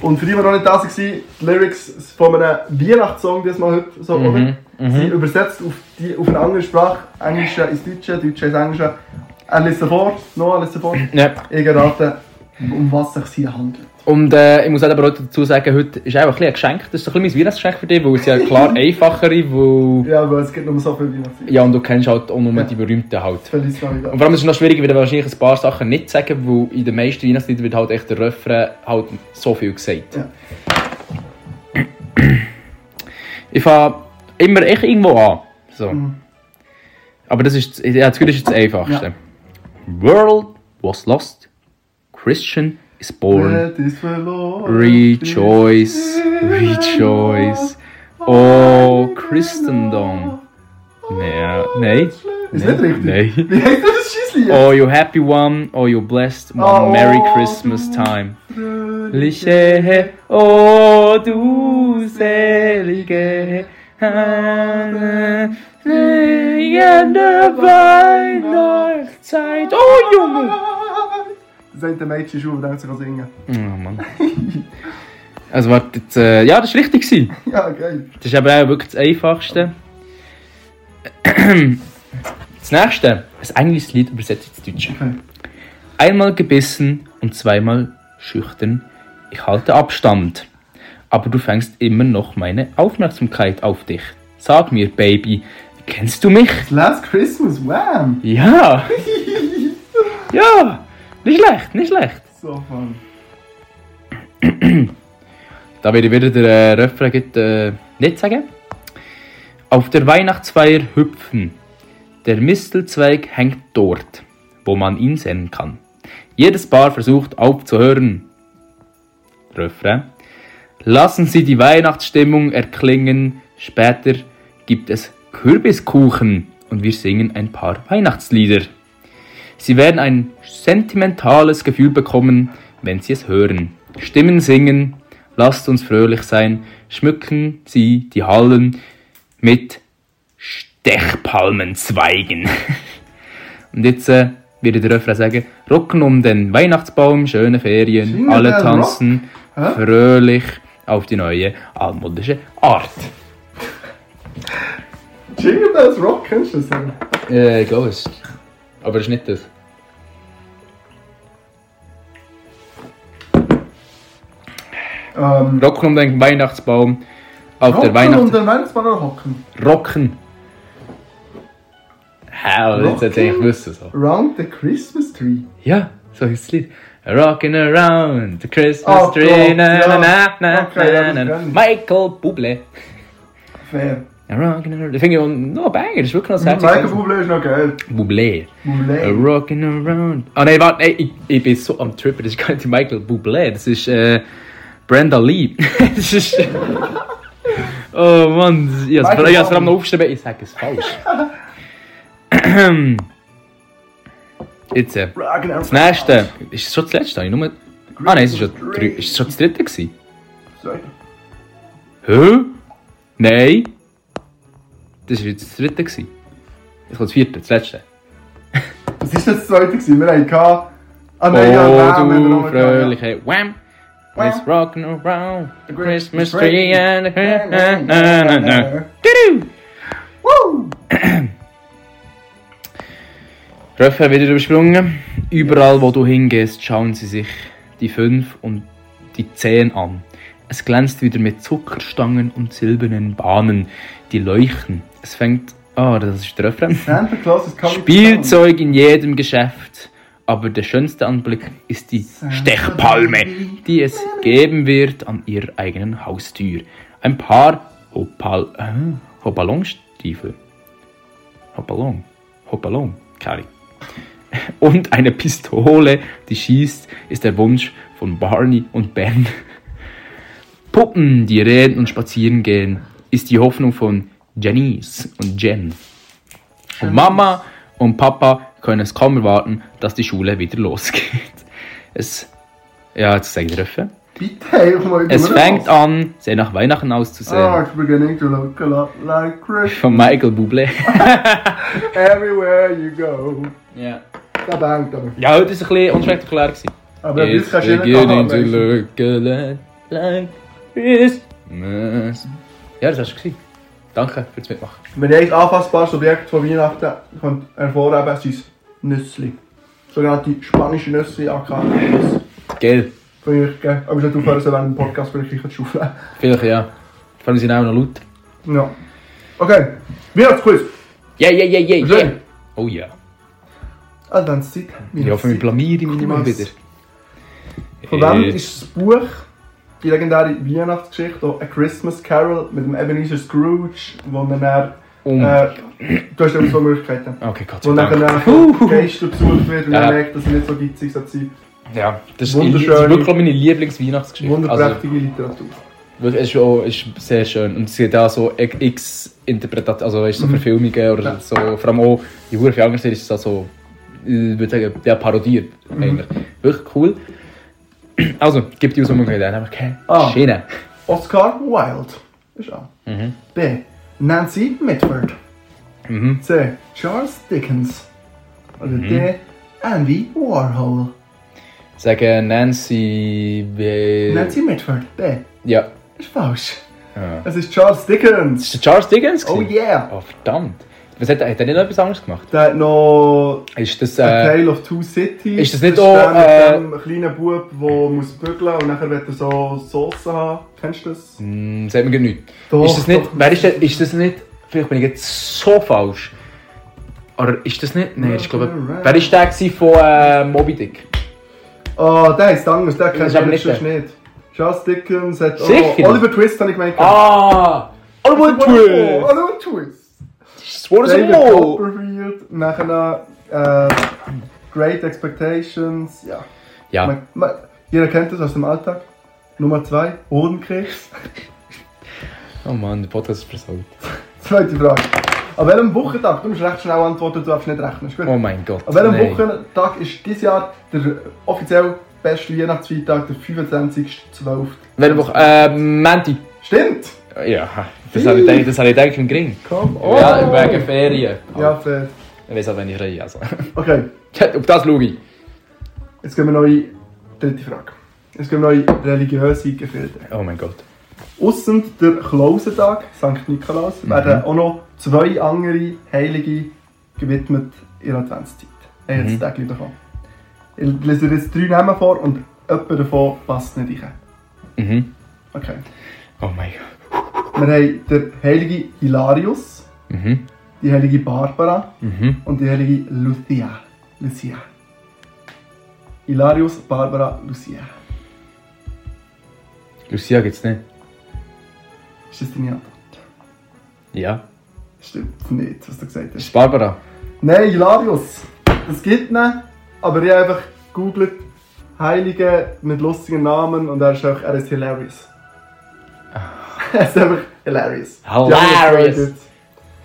Und für die, die noch nicht da waren, die Lyrics von einem Weihnachtssong, die es mal heute so sind übersetzt auf eine andere Sprache. Englisch ins Deutsche, Deutsch ins Englische. Ein Lissabon. Ja. Ich rate, um was es hier handelt. Und ich muss aber auch dazu sagen, heute ist einfach ein Geschenk. Das ist so ein bisschen mein Weihnachtsgeschenk für dich, weil es ja klar einfacher ist, weil... Ja, weil es gibt nur so viel Weihnachten. Ja, und du kennst halt auch nur die berühmten halt. Und vor allem ist es noch schwieriger, weil du wahrscheinlich ein paar Sachen nicht sagen, weil in den meisten Weihnachtsliedern wird halt echt der Refrain halt so viel gesagt. Ja. Ich fange immer echt irgendwo an. So. Mhm. Aber das ist das Einfachste. Ja. World was lost, Christian is born. Rejoice. Oh, Christendom. Nein. Ist nicht richtig. Nein. Wie heißt das Schissli? Oh, you happy one, oh, you blessed one, oh. Merry Christmas time. Fröhliche, oh, du selige, Ende Weihnachtszeit. Oh, Junge! Seit der Mädchen Schuhe, denkt sie kann singen. Oh Mann. Also warte, jetzt, ja, das war richtig. Ja, geil. Das ist aber auch wirklich das Einfachste. Das Nächste. Ein englisches Lied übersetzt ins Deutsche. Okay. Einmal gebissen und zweimal schüchtern. Ich halte Abstand. Aber du fängst immer noch meine Aufmerksamkeit auf dich. Sag mir, Baby, kennst du mich? Last Christmas, Wham! Ja! Ja! Nicht schlecht! So fun. Da werde ich wieder der Refrain nicht sagen. Auf der Weihnachtsfeier hüpfen. Der Mistelzweig hängt dort, wo man ihn sehen kann. Jedes Paar versucht aufzuhören. Refrain. Lassen Sie die Weihnachtsstimmung erklingen. Später gibt es Kürbiskuchen und wir singen ein paar Weihnachtslieder. Sie werden ein sentimentales Gefühl bekommen, wenn Sie es hören. Stimmen singen, lasst uns fröhlich sein, schmücken Sie die Hallen mit Stechpalmenzweigen. Und jetzt würde der Refrain sagen, rocken um den Weihnachtsbaum, schöne Ferien, singen alle tanzen, fröhlich auf die neue altmodische Art. Jingle Bells Rock, kennst du das? Ich glaube es. Aber es ist nicht das. Rocken um den Weihnachtsbaum. Auf der Weihnachtsbaum. Rocken um den Weihnachtsbaum oder hocken? Rocken. Hell, jetzt hätte ich gewusst. So. Round the Christmas Tree. Ja, so ist das Lied. Rockin' around the Christmas Tree. Na, na, na, na, na, na, na. Michael Bublé. Fair. A rockin' around. Ich finde noch ein Banger, das ist wirklich noch das Herz. Michael Bublé ist noch geil. Bublé. A rockin' around. Ah, oh, nein, warte, ich bin so am Trippen, das ist gar nicht Michael Bublé, das ist Brandalee. Das ist. Oh Mann, ich habe es vor allem noch aufgeschrieben, ich sage es falsch. Jetzt. Das nächste. Ist es schon das letzte? Habe ich nur... Ah nein, es ist schon drei. Ist es schon das dritte gewesen? Sorry. Hä? Nein. Das war jetzt das dritte gewesen. Jetzt kommt das vierte, das letzte. Was ist das zweite gewesen? Wir hatten... Ah nein, Wham! Fröhliche Wham! It's rockin' around the Christmas tree and Woo! Refrain wieder übersprungen. Überall, wo du hingehst, schauen sie sich die 5 und die 10 an. Es glänzt wieder mit Zuckerstangen und silbernen Bahnen, die leuchten. Es fängt... Ah, das ist der Refrain. Santa Claus ist Spielzeug in jedem Geschäft. Aber der schönste Anblick ist die Stechpalme, die es geben wird an ihrer eigenen Haustür. Ein paar Hopalongstiefel. Hopalong, Kari. Und eine Pistole, die schießt, ist der Wunsch von Barney und Ben. Puppen, die reden und spazieren gehen, ist die Hoffnung von Janice und Jen. Und Mama und Papa können es kaum erwarten, dass die Schule wieder losgeht. Es, ja, jetzt sage ich dürfen. Bitte, ich mal es fängt an, sehr nach Weihnachten auszusehen. Oh, it's beginning to look a lot like Christmas. Von Michael Bublé. Everywhere you go. Yeah. Da bang, da bang. Ja, heute war es ein bisschen unspektakulär. Aber jetzt kannst du nicht nachhaben. Like Christmas. Ja, das hast du gesehen. Danke fürs Mitmachen. Wenn ihr ein anfassbares Objekt von Weihnachten könnt hervorheben, sind es Nüssli. Sogenannte spanische Nüssli, aka Nüsse. Gell. Aber ich sollte aufhören, so während dem Podcast vielleicht zu schaufeln. Vielleicht, ja. Vor allem sind auch noch laut. Ja. Okay. Weihnachtsquiz. Yeah. Oh ja. Yeah. Adventszeit. Ich hoffe, wir blamieren mich mal wieder. Von wem ist das Buch? Die legendäre Weihnachtsgeschichte, A Christmas Carol mit dem Ebenezer Scrooge, wo man dann... du hast immer so Möglichkeiten. Okay, Gott sei Dank. Wo dann Geister besucht wird und man merkt, dass es nicht so gitzig sein soll. Ja, das ist wirklich meine Lieblings-Weihnachtsgeschichte. Wunderprächtige Literatur. Es ist sehr schön und es gibt auch so x Interpretationen, also so Verfilmungen oder so. Vor allem auch in sehr vielen anderen Serien ist es so, ich würde sagen, ja, parodiert eigentlich. Wirklich cool. Also, gib die Auswahlmöglichkeit ein, aber keine Schiene. Oscar Wilde ist A. B. Nancy Mitford. C. Charles Dickens. Oder D. Andy Warhol. Sage Nancy... B. Nancy Mitford, B. Ja. Ist falsch. Ja. Es ist Charles Dickens. Ist der Charles Dickens gewesen? Oh yeah. Oh verdammt. Was hat er nicht noch etwas anderes gemacht? Der hat noch ist das, A Tale of Two Cities. Ist das nicht auch... mit dem kleinen Bub, der muss bügeln und nachher will er so Soße haben. Kennst du das? Sagt mir gar nichts. Ist das nicht... Vielleicht bin ich jetzt so falsch. Aber ist das nicht... Nein, ich glaube... Wer ist der von Moby Dick? Oh, der ist anders. Der kennst du nicht. Charles Dickens hat... Sicher? Oliver Twist habe ich gemeint. Ah! Oliver Twist! David Copperfield, nachher Great Expectations, ja. Jeder kennt das aus dem Alltag. Nummer 2, Hodenkrebs. Oh Mann, der Podcast ist versaut. Zweite Frage. An welchem Wochentag? Du musst recht schnell antworten, du darfst nicht rechnen. Ist gut? Oh mein Gott. An welchem Wochentag ist dieses Jahr der offiziell beste Weihnachtsfeiertag, der 25.12.? Welche Woche? Mänti. Stimmt! Ja, das habe ich gedacht im Gring. Komm, oh. Ja, wegen Ferien. Oh. Ja, fair. Ich weiß auch, wenn ich rein. Also. Okay. Auf das schaue ich. Jetzt gehen wir noch in die dritte Frage. Jetzt gehen wir noch in religiöse Gefilde. Oh mein Gott. Aussen der Klausentag, St. Nikolaus, werden auch noch zwei andere Heilige gewidmet in der Adventszeit. Adventstag davon. Ich lese dir jetzt drei Namen vor und jemand davon passt nicht rein. Mhm. Okay. Oh mein Gott. Wir haben den Heiligen Hilarius, die Heilige Barbara und die Heilige Lucia. Lucia. Hilarius, Barbara, Lucia. Lucia gibt's nicht. Ist das deine Antwort? Ja. Stimmt nicht, was du gesagt hast. Ist Barbara? Nein, Hilarius. Das gibt nicht, aber ich habe einfach gegoogelt Heilige mit lustigen Namen und er ist hilarious. Er ist einfach hilarious. Hilarious! Ist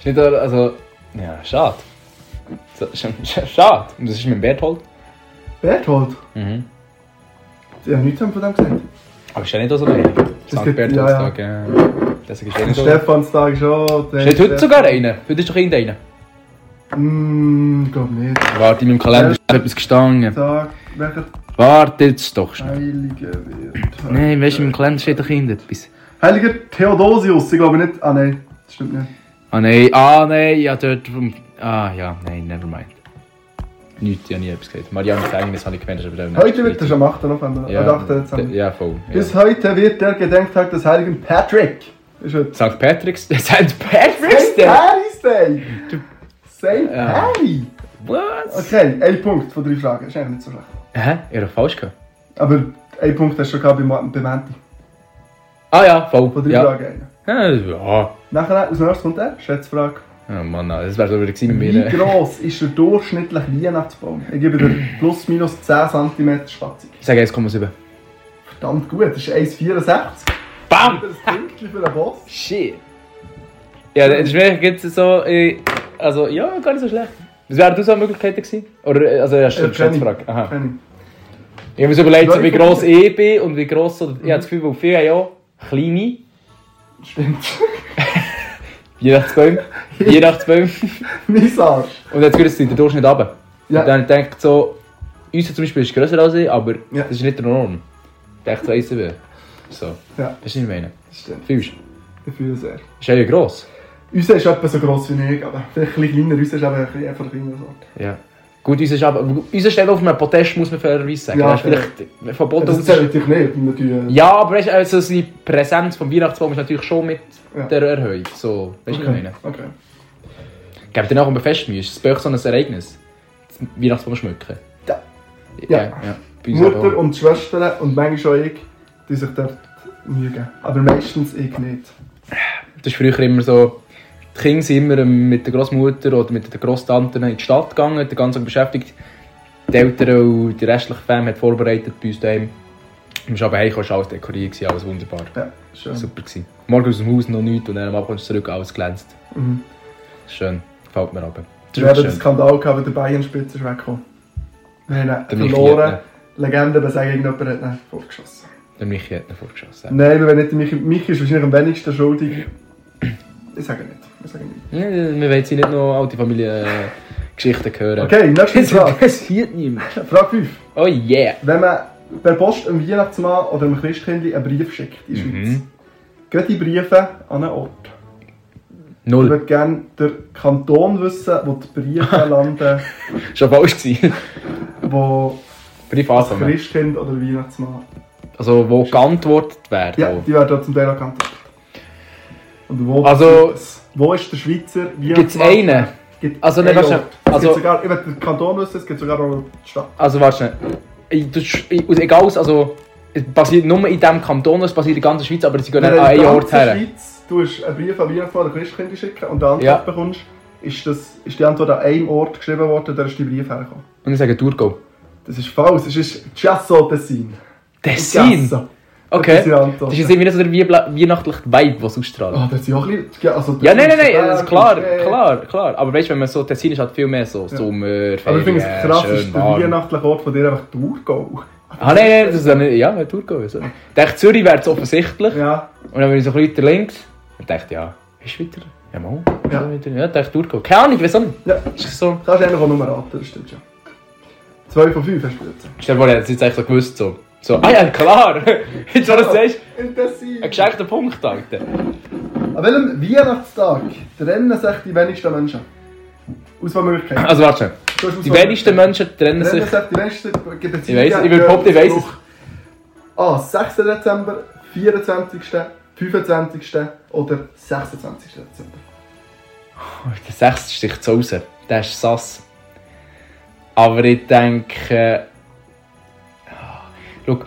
nicht, also... Ja, schade. Schade. Und das ist mit Berthold. Berthold? Mhm. Ich habe nichts von dem gesagt. Aber ist ja nicht so ein Heilig. St. Bertholdstag, ja. Das ist der Stephanstag schon. Steht heute sogar einer? Heute ist doch irgendeiner. Ich glaube nicht. Warte, in meinem Kalender ist etwas gestanden. Tag, welcher? Warte jetzt doch schnell. Heiliger wird. Nein, weißt du, in meinem Kalender steht doch irgendetwas. Heiliger Theodosius, ich glaube nicht. Ah nein, das stimmt nicht. Ah nein, ja dort. Ah ja, nein, nevermind. Nichts, ich habe nie etwas gesagt. Marianne ist eigentlich, das habe ich gemeint, aber dann heute wird das am 8. November. Ja, 8. Ja, voll. Ja. Bis heute wird der Gedenktag des heiligen Patrick. St. Patrick's Day? St. Patrick's Day? St. Patrick's Day! St. Patty! Was? Okay, ein Punkt von drei Fragen. Ist eigentlich nicht so schlecht. Hä? Ich habe falsch gehabt. Aber ein Punkt hast du schon gehabt bei Menti. Ah ja, voll. Von drei Fragen eigentlich. Ja. Nachher, aus Nörst kommt der Schätzfrage. Oh Mann, das wäre so wieder gewesen mit mir. Wie gross ist der durchschnittliche Weihnachtsbaum? Ich gebe dir plus minus 10 cm Spatzung. Ich sage 1,7. Verdammt gut, das ist 1,64. BAM! Das Punkt über den Boss. Shit. Ja, das gibt es so... Also, ja, gar nicht so schlecht. Was wären du so Möglichkeiten gewesen? Oder, also, das ist eine Schätzfrage. Aha. Ich habe mir überlegt, so, wie gross ich bin und wie gross... So, ich habe das Gefühl, wo viele ja kleine... Stimmt. Weihnachtsbäume. Mein Arsch. Und jetzt geht es den Durchschnitt runter. Ja. Und dann denke ich so, unser zum Beispiel ist grösser als ich, aber das ist nicht der Norm. Ich denke so, eins will. So. Ja. Weißt du, was ich meine? Stimmt. Fühlst du? Ich fühle sehr. Ist er ja gross? Unser ist etwa so gross wie ich, aber vielleicht ein bisschen kleiner. Unser ist aber einfach eine kleinere Sorte. Ja. Gut, unser steht auf einem Protest, muss man fairerweise sagen. Ja, vielleicht verboten. Das ist natürlich nicht. Natürlich. Ja, aber weißt, also die Präsenz vom Weihnachtsbaum ist natürlich schon mit der Erhöhung. So, weißt du, was ich meine? Okay. Ich glaube, danach kommt Festmüs. Das ist so ein Ereignis. Das Weihnachtsbaum schmücken. Ja. Ja. Mutter und Schwestern und manchmal auch ich, die sich dort Mühe geben. Aber meistens ich nicht. Das ist früher immer so... Die Kinder sind immer mit der Großmutter oder mit der Großtante in die Stadt gegangen, den ganzen Tag beschäftigt. Die Eltern und die restliche Familie haben vorbereitet bei uns daheim. Im Schabenheim war alles dekoriert, alles wunderbar. Ja, schön. Super gewesen. Morgen aus dem Haus noch nichts und dann am Abend zurück, alles glänzt. Mhm. Schön, gefällt mir aber. Wir hatten den Skandal gehabt, der Bayern-Spitze ist weggekommen. Wir haben ihn verloren. Legenden besagen, irgendjemand hat ihn vorgeschossen. Der Michi hat ihn vorgeschossen. Nein, wir nicht. Michi ist wahrscheinlich am wenigsten schuldig. Ich sage nicht. Ja, wir wollen sie nicht noch alte Familiengeschichten hören. Okay, nächste Frage. Das passiert nicht mehr. Frage 5. Oh yeah. Wenn man per Post einem Weihnachtsmann oder einem Christkindli einen Brief schickt in der Schweiz, gehen die Briefe an einen Ort? Null. Ich würde gerne den Kanton wissen, wo die Briefe landen. Schon falsch gewesen. Wo das Christkind oder Weihnachtsmann... Also wo geantwortet werden? Ja, die werden zum Teil auch geantwortet. Und wo also... Wo ist der Schweizer? Gibt es einen? Also, nein, warte. Also, ich will den Kanton wissen, es gibt sogar noch die Stadt. Also, warte. Egal, also, es passiert nur in diesem Kanton, es passiert in der ganzen Schweiz, aber sie gehen nicht an einen Ort her. In der Schweiz, du hast einen Brief an Weihnachten oder Christkindli schicken und die Antwort bekommst, ist die Antwort an einem Ort geschrieben worden, da ist die Brief hergekommen. Und ich sage Thurgau. Das ist falsch, es ist Tessin. Tessin? Okay. Das ist, ja das ist irgendwie nicht so der weihnachtliche Vibe, was ausstrahlt. Ah, oh, das ist ja auch ein bisschen... Also, ja, nein, klar. Aber weißt du, wenn man so... Tessin ist halt viel mehr so Sommer, Ferien, aber ich finde es krass, ist der weihnachtliche Ort von dir einfach Thurgau. Ah, nein, das ist eine, ja, Thurgau. So. Ich dachte, Zürich wäre es offensichtlich. Ja. Und dann bin ich so ein bisschen links. Und dachte, ja, ist wieder... Ja, mal. Ja, ja dachte, Thurgau. Keine Ahnung, wieso nicht? Ja. Ist so. Kannst du einfach nur raten, das stimmt schon. 2 von 5 hast du jetzt. Stell dir vor, ich hätte es jetzt eigentlich so gewusst, so... So, ah ja, klar! Jetzt, wo du es sagst, ein geschenkter Punkt, Alter. An welchem Weihnachtstag trennen sich die wenigsten Menschen? Auswahlmöglichkeiten. Also warte schon. Die wenigsten Menschen trennen sich... Die wenigsten... Ich will behaupten, ich weiss es. A. 6. Dezember, 24. 25. oder 26. Dezember. Oh, der 6. sticht so raus. Der ist sass. Aber ich denke... Schau,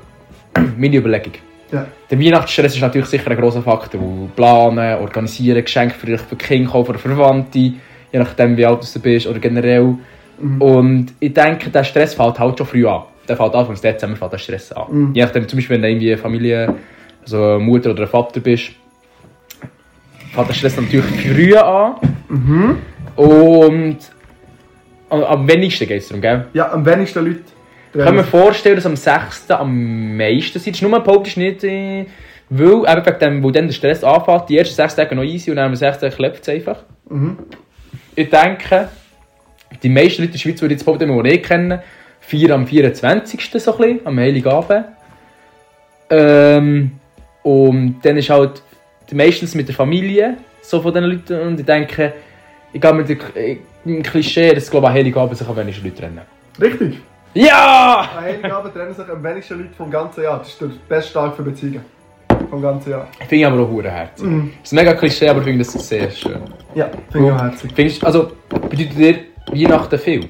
meine Überlegung. Ja. Der Weihnachtsstress ist natürlich sicher ein grosser Faktor. Planen, organisieren, Geschenke vielleicht für Kinder kaufen oder Verwandte, je nachdem wie alt du bist oder generell. Mhm. Und ich denke, der Stress fällt halt schon früh an. Der fällt Anfang Dezember fällt der Stress an. Mhm. Je nachdem, zum Beispiel wenn du irgendwie eine Familie, also eine Mutter oder ein Vater bist, fällt der Stress natürlich früh an. Mhm. Und am wenigsten geht es darum, gell? Ja, am wenigsten Leute. Ich kann mir vorstellen, dass am 6. am meisten sind. Das ist nur behauptest nicht, weil dann der Stress anfängt, die ersten 6 Tage noch easy und dann am 6. klebt es einfach. Mhm. Ich denke, die meisten Leute in der Schweiz, die jetzt behaupten, die wir eh kennen, feiern am 24. so ein bisschen, am Heiligabend. Und dann ist halt meistens mit der Familie so von diesen Leuten. Und ich denke, ich gehe mit dem Klischee, dass am Heiligabend sich am wenigsten Leute trennen. Richtig. Ja! Am Heiligabend trennen sich am wenigsten Leute vom ganzen Jahr. Das ist der beste Tag für Beziehungen. Vom ganzen Jahr. Finde ich aber auch hurenherzig. Mhm. Das ist mega Klischee, aber ich finde das sehr schön. Ja, finde ich auch herzig. Findest, also, bedeutet dir Weihnachten viel?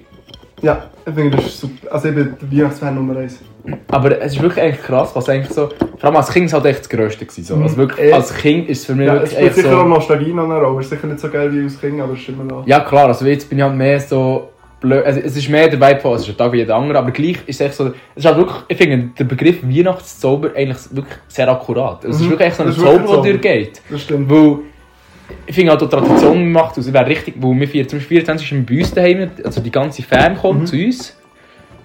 Ja, ich finde das super. Also ich bin der Weihnachtsfan Nummer 1. Aber es ist wirklich eigentlich krass, was eigentlich so... Vor allem als Kind war es halt echt das Größte. So. Also wirklich, als Kind ist es für mich wirklich echt so... Es ist sicher auch Nostalgie noch eine Rolle. Es ist sicher nicht so geil wie als Kind, aber es ist immer noch... Ja klar, also jetzt bin ich halt mehr so... Also, es ist mehr der Vibe von, es ist ein Tag wie jeder andere, aber gleich ist es echt so, es ist halt wirklich, ich finde den Begriff Weihnachtszauber eigentlich wirklich sehr akkurat. Es ist wirklich echt so ein Zauber, der durchgeht. Das stimmt. Weil, ich finde halt auch die Tradition macht aus, es wäre richtig, weil wir zum Beispiel 24. bei uns daheim, also die ganze Fan kommt zu uns.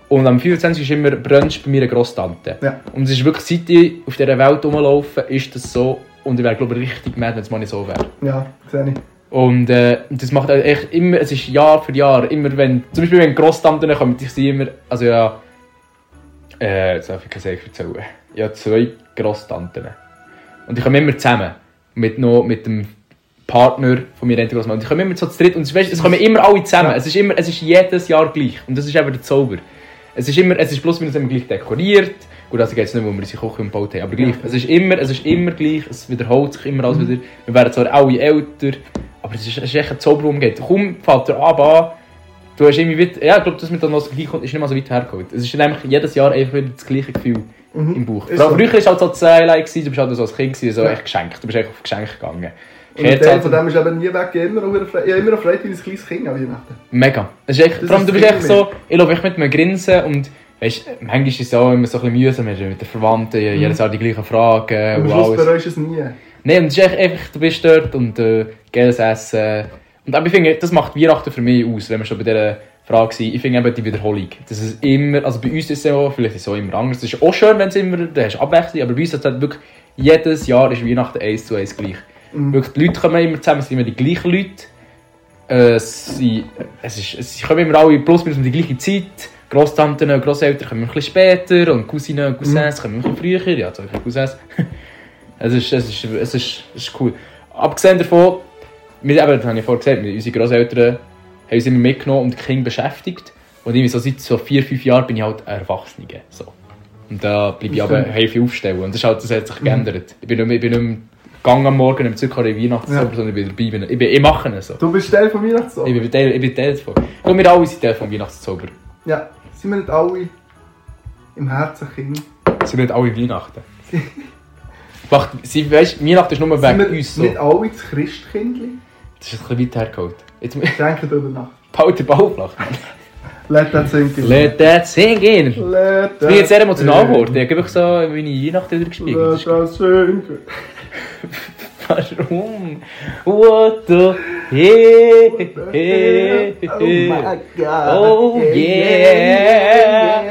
Und am 25. ist immer Brunch bei meiner Grosstante. Ja. Und es ist wirklich, seit ich auf dieser Welt rumlaufe, ist das so. Und ich wäre, glaube ich, richtig mad, wenn es mal nicht so wäre. Ja, sehe ich. Und das macht echt immer, es ist Jahr für Jahr, immer wenn, zum Beispiel wenn Grosstanten kommen, ich sehe immer, also ja, jetzt darf ich keine Sache erzählen, ich habe 2 Grosstanten und die kommen immer zusammen, mit dem Partner von mir, und die kommen immer so zu dritt, und es kommen immer alle zusammen, ja. Es ist jedes Jahr gleich, und das ist eben der Zauber. Es ist bloß minus immer gleich dekoriert, gut, also geht es nicht, wo wir unsere Küche gebaut haben, aber gleich, es ist immer gleich, es wiederholt sich immer alles wieder, wir werden zwar alle älter, aber es ist echt ein Zauber, umgeht. Kaum fällt der Abend an, du hast irgendwie wieder... Ja, ich glaube, das mit der Nostalgie kommt, ist nicht mal so weit hergeholt. Es ist nämlich jedes Jahr einfach wieder das gleiche Gefühl im Bauch. Früher war es halt so das Highlight, du bist halt so als Kind, so echt geschenkt. Du bist echt auf Geschenke gegangen. Und der Teil von dem ist eben nie weg, immer noch Freude wie ein kleines Kind an Weihnachten. Mega. Es ist echt, vor allem, du bist echt so... Ich laufe echt mit einem Grinsen und... Weißt, manchmal ist es auch immer so ein bisschen mühsam mit den Verwandten, jedes Jahr die gleichen Fragen. Am Schluss bereust es nie. Nein, und es ist echt einfach, du bist dort und geiles Essen. Und ich finde, das macht Weihnachten für mich aus, wenn wir schon bei dieser Frage sind. Ich finde eben die Wiederholung. Das ist immer, also bei uns ist es ja auch, vielleicht ist es auch immer anders. Es ist auch schön, wenn es immer, da hast du Abwechslung, aber bei uns ist es halt wirklich, jedes Jahr ist Weihnachten 1:1 gleich. Mhm. Wirklich, die Leute kommen immer zusammen, es sind immer die gleichen Leute. Sie kommen immer alle plus minus um die gleiche Zeit. Grosstanten und Grosseltern kommen ein bisschen später und Cousinen und Cousins kommen ein bisschen früher. Ja, 2 Cousins. Es ist cool. Abgesehen davon, das habe ich vorhin gesagt, unsere Grosseltern haben uns immer mitgenommen und die Kinder beschäftigt. Und irgendwie so seit so 4-5 Jahren bin ich halt Erwachsene. So. Und da bleibe ich aber häufig aufstellen. Und das hat sich geändert. Ich bin nicht mehr gegangen am Morgen, im Zirkel in Weihnachtszauber, sondern ich bin dabei. Ich mache es so. Du bist Teil von Weihnachtszauber? Ich bin Teil davon. Und wir alle sind Teil von Weihnachtszauber. Ja, sind wir nicht alle im Herzen Kinder? Sind wir nicht alle Weihnachten? Weißt, Weihnachten ist nur wegen uns so. Sind wir nicht alle das Christkindli? Das ist ein bisschen weit hergeholt. Jetzt denke darüber nach. Paul, der Ball flach. Let that sink in. Let that sink in. Ich bin jetzt sehr emotional geworden. Ich habe wirklich so meine Weihnachten wieder gespielt. Let that sink in. Warum? What the hell? Oh my God. Oh yeah.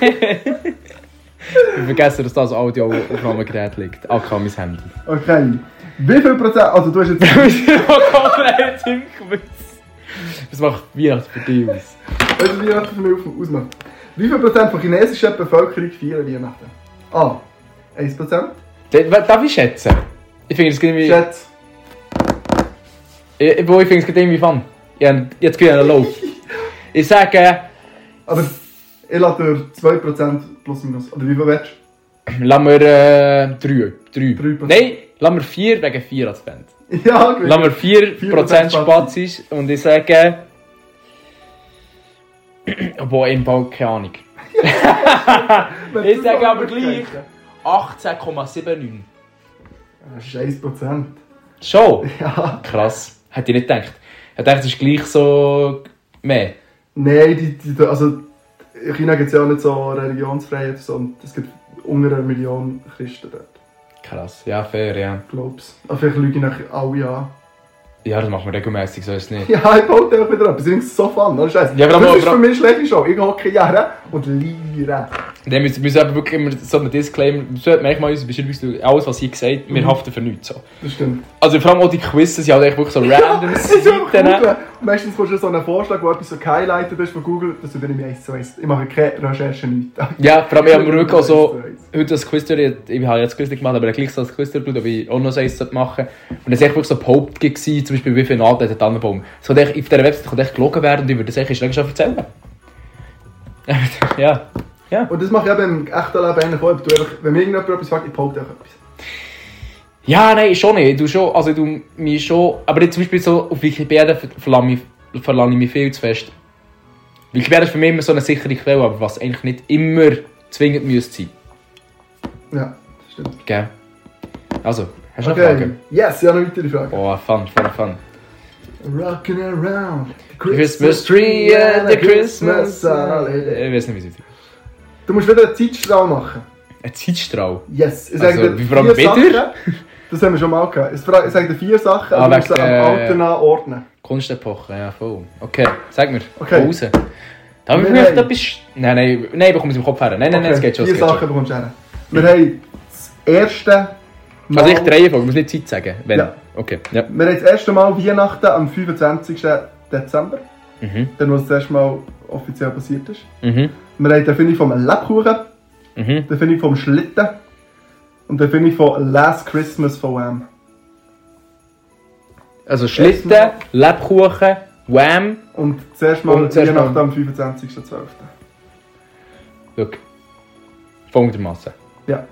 Ich vergesse, dass das Audio auf meinem Gerät liegt. Ach, mein Handy. Okay. Wie viel Prozent? Also du hast jetzt... komplett im Quiz. Das macht Weihnachten für dich aus. Also Weihnachten für mich ausmacht. Wie viel Prozent von chinesischer Bevölkerung feiern Weihnachten? A. 1%. Darf ich schätzen? Ich finde es irgendwie... Schätze. Ich finde es irgendwie fun. Jetzt gehe ich einen Low. Ich sage... Aber ich lasse dir 2% plus minus. Oder wie viel willst du? Lass mir 3%. Nein, lass mir 4 wegen 4 als Band. Ja, genau. Lass mir 4% Spazisch und ich sage... Obwohl, im Ball keine Ahnung. Ich sage aber gleich 18,79. Das ist 1%. Schon? Ja. Krass. Hätte ich nicht gedacht. Ich dachte, es ist gleich so mehr. Nein, also in China gibt es ja auch nicht so Religionsfreiheit, sondern es gibt unter 1 Million Christen dort. Krass, ja, fair, ja. Glaub's. Aber vielleicht lüge ich nachher alle an. Ja, das machen wir regelmäßig, so ist es nicht. Ja, ich baue dir wieder ab, das ist so fun, das ist für mich eine Schlegli Show. Ich hocke Jahre und liere. Dann müssen wir wirklich immer so einen Disclaimer, so manchmal beschreiben, alles was sie gesagt wir haften für nichts. So. Das stimmt. Also vor allem auch die Quizzes, sie haben halt wirklich so random Seiten. Meistens kommst du so einen Vorschlag, wo etwas so gehighlightet ist von Google, dass du dir nicht mehr eins zu eins. Ich mache keine Recherche, nichts. Ja, vor allem ich habe mir wirklich auch so, heute das Quiz, ich habe jetzt Quiz nicht gemacht, aber gleich so das Quiz durchgeschaut, ob ich auch noch so eins machen sollte. Und es war wirklich so behauptet gewesen, zum Beispiel wie viel Nadel hat der Tannenbaum. Das auf dieser Website kann echt gelogen werden und ich würde das eigentlich schon erzählen. Ja. Ja. Und das mache ich eben im echten Leben eigentlich auch. Wenn mir irgendjemand etwas fragt, ich behaupte auch etwas. Ja, nein, schon nicht. Aber jetzt zum Beispiel so, auf Wikipedia verlange ich mich viel zu fest. Wikipedia ist für mich immer so eine sichere Quelle, aber was eigentlich nicht immer zwingend müsste sein. Ja, das stimmt. Okay. Also, hast du noch Fragen? Yes, ich habe noch weitere Fragen. Oh, fun. Rockin' around the Christmas tree and the Christmas holiday. Ich weiß nicht, wie es ist. Du musst wieder einen Zeitstrahl machen. Ein Zeitstrahl? Yes. Ich sage dir vier Sachen. Das haben wir schon mal gehabt. Ich sage dir 4 Sachen, aber du musst sie am Alten anordnen. Kunstepoche, ja voll. Okay, sag mir. Okay. Pause. Darf ich vielleicht etwas... Nein, bekomme ich es im Kopf her. Nein, es geht schon. 4 Sachen bekommst du her. Wir haben das erste Mal... Also ich 3 Folgen, muss nicht Zeit sagen. Wenn. Ja. Okay. Ja. Wir haben das erste Mal Weihnachten am 25. Dezember. Mhm. Dann, was das erste Mal offiziell passiert ist. Mhm. Wir haben die Erfindung vom Lebkuchen, die Erfindung vom Schlitten und die Erfindung von Last Christmas von Wham. Also Schlitten, Lebkuchen, Wham und zuerst mal Weihnachten am 25.12. Schau. Folgendermassen. Ja.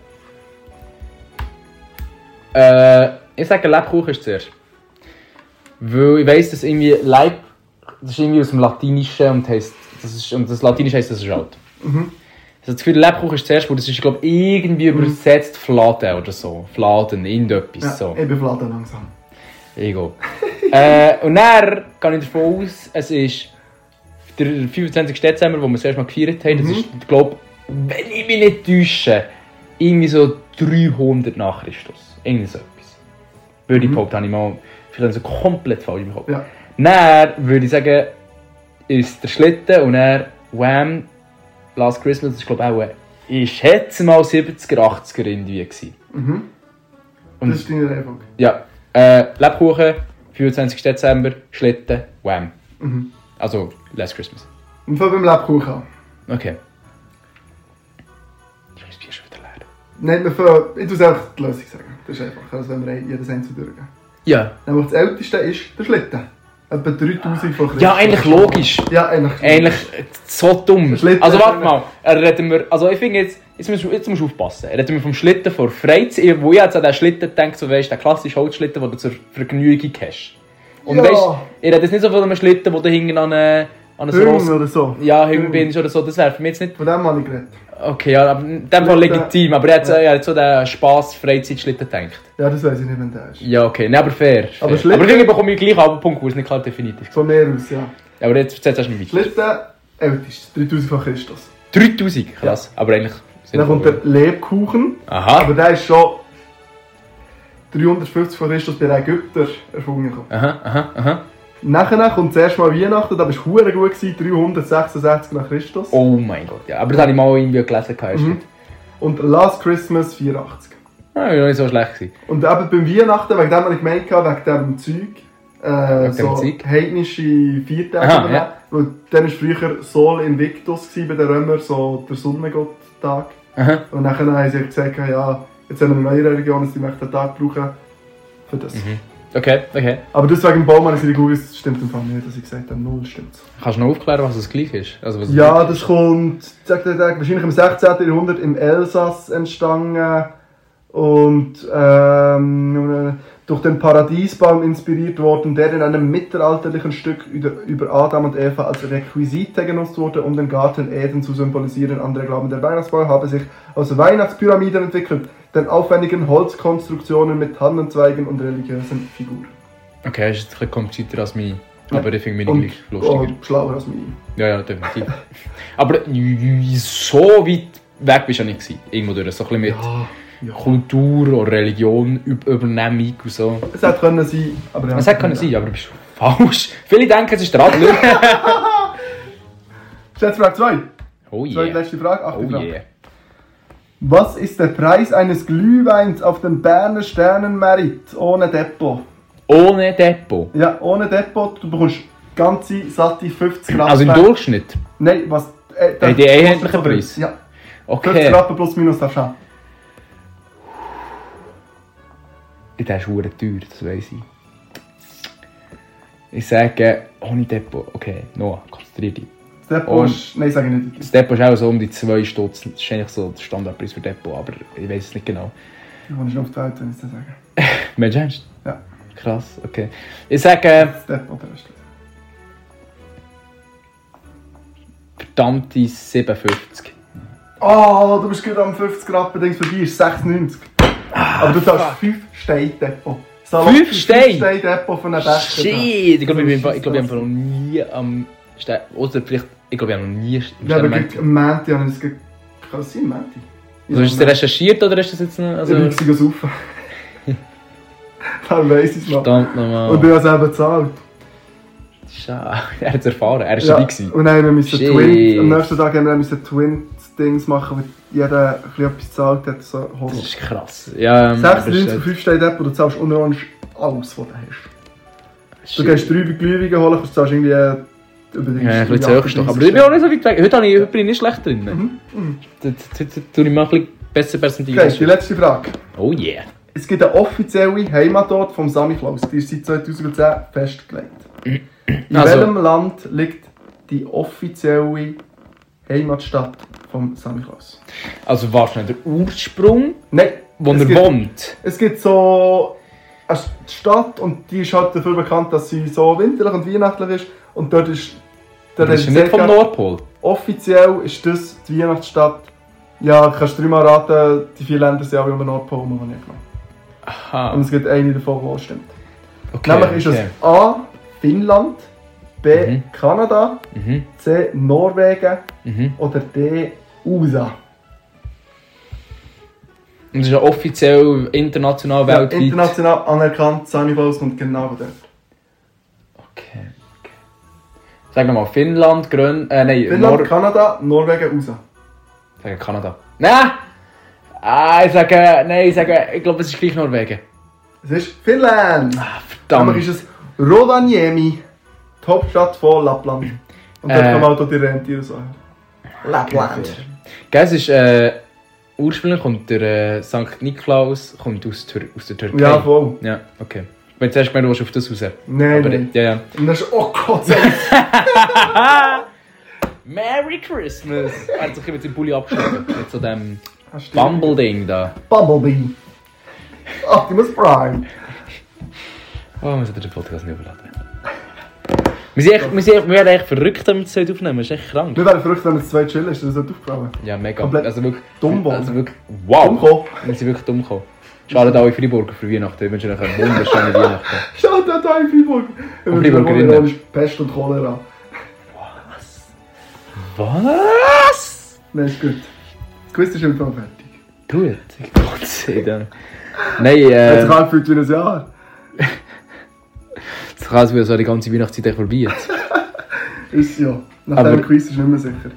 Ich sage Lebkuchen ist zuerst. Weil ich weiss, dass irgendwie Leib... Das ist irgendwie aus dem Latinischen und heisst... Und das Latinische heisst, das ist alt. Mhm. Also das Gefühl, Lebkuchen ist zuerst, weil das ist, glaube ich, irgendwie übersetzt Fladen oder so. Fladen, irgendetwas. Ja, so. Ich bin Fladen langsam. Ego. Und dann gehe ich davon aus, es ist der 25. Dezember, wo wir das erste Mal gefeiert haben. Das ist, glaube ich, wenn ich mich nicht täusche, irgendwie so 300 nach Christus. Irgendwie so etwas. Würde ich behaupten, habe ich mal vielleicht so komplett falsch im Kopf. Ja. Dann würde ich sagen, ist der Schlitten und er Wham, Last Christmas, das ist glaube ich auch, ich schätze mal 70er, 80er irgendwie gewesen. Mhm. Und das ist deine Reihenfolge. Ja. Lebkuchen, 25. Dezember, Schlitten, Wham. Mhm. Also, Last Christmas. Und fangen wir beim Lebkuchen an. Okay. Ich weiß, Bier schon wieder leer. Nein, ich tue es einfach die Lösung sagen. Das ist einfach, also wenn wir jedes einzelne durchgehen. Ja. Nämlich das älteste ist der Schlitten. Etwa 3000 von Christus. Ja, eigentlich logisch. Ja, eigentlich so dumm. Also warte mal, reden wir, also ich finde jetzt musst du aufpassen. Reden wir vom Schlitten vor Freizeit, wo ich jetzt an den Schlitten denke, so weißt, der klassische Holzschlitten, den du zur Vergnügung hast. Und ja. Weißt, ich rede jetzt nicht so von einem Schlitten, wo du hinten an einem Ross... oder so. Ja, Hümbin oder so, das wäre für mich jetzt nicht... Von dem habe ich geredet. Okay, ja, aber in dem Fall legitim, aber ich hab so den Spass-Freizeitschlitten gedacht. Ja, das weiss ich nicht, wenn der ist. Ja, okay, nein, aber fair. Aber irgendwie bekomme ich gleich einen Punkt, wo es nicht klar definiert ist. Von mir aus, ja. Aber jetzt erzählst du mir weiter. Schlitten ältest. 3000 vor Christus. 3000? Krass. Ja. Aber eigentlich... Dann kommt der Lebkuchen. Aha. Aber der ist schon 350 vor Christus bei den Ägyptern erfunden. Aha, aha, aha. Nachher kommt das erste Mal Weihnachten, da war es verdammt gut, 366 nach Christus. Oh mein Gott, ja. Aber das habe ich mal irgendwie gelesen. Mhm. Und Last Christmas 84. Ah, das war nicht so schlecht. Und eben beim Weihnachten, wegen dem habe ich gemeint, wegen dem Zeug. So heidnische Feiertage. Aha, ja. Weil dann war früher Sol Invictus bei den Römern, so der Sonnengott-Tag. Aha. Und nachher haben sie gesagt, ja, jetzt haben wir eine neue Religion, die möchten den Tag brauchen für das. Mhm. Okay, okay. Aber deswegen Baumann ist in der Google, stimmt im Fall nicht, dass ich gesagt habe, null stimmt. Kannst du noch aufklären, was das gleich ist? Also, was ja, das kommt wahrscheinlich im 16. Jahrhundert im Elsass entstanden und durch den Paradiesbaum inspiriert worden, der in einem mittelalterlichen Stück über Adam und Eva als Requisite genutzt wurde, um den Garten Eden zu symbolisieren. Andere glauben, der Weihnachtsbaum habe sich aus Weihnachtspyramiden entwickelt, den aufwendigen Holzkonstruktionen mit Tannenzweigen und religiösen Figuren. Okay, das ist jetzt ein bisschen komplizierter als mein, aber ich finde mich nicht gleich lustiger. Und schlauer als mein. Ja, ja, definitiv. Aber so weit weg bist du ja nicht. Irgendwo durch, so ein bisschen mit ja. Kultur oder Religion, Übernehmung und so. Es hätte können sein, aber... Ja, es hätte können sein, aber du bist falsch. Viele denken, es ist der Adler. Schätzfrage 2. Oh yeah. Letzte Frage, achte Frage. Yeah. Was ist der Preis eines Glühweins auf dem Berner Sternenmerit ohne Depot? Ohne Depot? Ja, ohne Depot. Du bekommst ganze satte 50 Rappen. Also im Durchschnitt? Nein, was... die einheitlichen Preis? Ja. Okay. 50 Rappen plus minus darfst du haben. Der ist verdammt teuer, das weiss ich. Ich sage, ohne Depot. Okay, Noah, konzentrier dich. Das Depot ist... Nein, sage ich nicht. Das Depot ist auch so um die 2 Stutz. Das ist eigentlich so der Standardpreis für Depot, aber ich weiss es nicht genau. Ich wohne schon auf die Welt, wenn ich das sage. Mensch, ernst? Ja. Krass, okay. Ich sage... Das Depot, der Rest. Verdammte 7,50. Oh, du bist gerade am 50 Rappen, denkst du, bei dir ist 6,90. Aber du zahlst 5 Steine Depot. 5 Steine? 5 Steine Depot von einem Becher. Shit, ich glaube, ich habe noch nie am Stein... Oder vielleicht... Ich glaube, ich habe noch nie... Ja, aber am Mänti habe ich das... Kann das sein, Mänti? Also hast du es recherchiert oder ist das jetzt noch... Also... Ich bin saufen. Dann weiss ich es noch. Verdammt nochmal. Und du hast es eben bezahlt. Schade. Er hat es erfahren, er war dabei. Und dann haben wir Twin... Am nächsten Tag haben wir Twin-Dings machen, weil jeder etwas gezahlt hat. So. Das ist krass. Ja, 96,5 Steine Depot, du zahlst unordentlich alles, was du hast. Shit. Du gehst 3 Glühweine holen, du zahlst irgendwie... Ja, ein bisschen höchst noch. Aber ich bin auch nicht so weit weg. Heute bin ich nicht schlecht drin. Mhm. Heute tue ich mal ein bisschen besser präsentieren. Okay, die letzte Frage. Oh yeah. Es gibt einen offiziellen Heimatort vom Sammy Klaus. Die ist seit 2010 festgelegt. In welchem Land liegt die offizielle Heimatstadt vom Sammy Klaus? Also wahrscheinlich der Ursprung, nein, wo er wohnt. Es gibt so eine Stadt und die ist halt dafür bekannt, dass sie so winterlich und weihnachtlich ist. Und dort ist... Dort das ist nicht vom Nordpol. Offiziell ist das die Weihnachtsstadt. Ja, kannst du dreimal raten, die 4 Länder sind auch über den Nordpol, aber nicht genau. Aha. Und es gibt eine davon, die stimmt. Okay, nämlich ist es A. Finnland, B. Kanada, C. Norwegen oder D. USA. Und das ist ja offiziell international, weltweit... Ja, international anerkannt, Sunnyballs kommt genau dort. Okay. Sag nochmal, Finnland, Finnland, Kanada, Norwegen, USA. Ich sage Kanada. Nein! Ich glaube, es ist gleich Norwegen. Es ist Finnland! Ah, verdammt! Aber ist es Rovaniemi, die Hauptstadt von Lapland. Und dort kommen auch die Rentiere so her. Lapland! Gell, es ist, ursprünglich kommt der St. Niklaus kommt aus der Türkei. Ja, voll. Ja, okay. Wenn du erst gemeint hast, du auf das raus. Nein. Ja. Und dann ist oh Gott. Merry Christmas! Er hat sich mit seinem Pulli abgeschlagen. Mit so dem Bumble-Ding da. Bumblebee. Optimus Prime. Oh, wir sollten den Podcast nicht überladen. Wir wären echt verrückt, wenn wir das heute aufnehmen. Das ist echt krank. Wir wären verrückt, wenn wir das heute chillen. Ist das heute aufgenommen? Ja, mega. Komplett wirklich wow. Wir sind wirklich dumm gekommen. Schaut auch in Fribourg für Weihnachten. Ich wünsche euch eine wunderschöne Weihnachten. Schaut auch in Fribourg. Und Fribourgerinnen. Pest und Cholera. Was? Was? Nein, ist gut. Das Quiz ist schon fertig. Gut, Gott sei Dank. Nein, Das kann fühlt wie ein Jahr. Das kann sich so die ganze Weihnachtszeit echt vorbei jetzt. Ist ja. Nach dem Quiz ist nicht mehr sicher.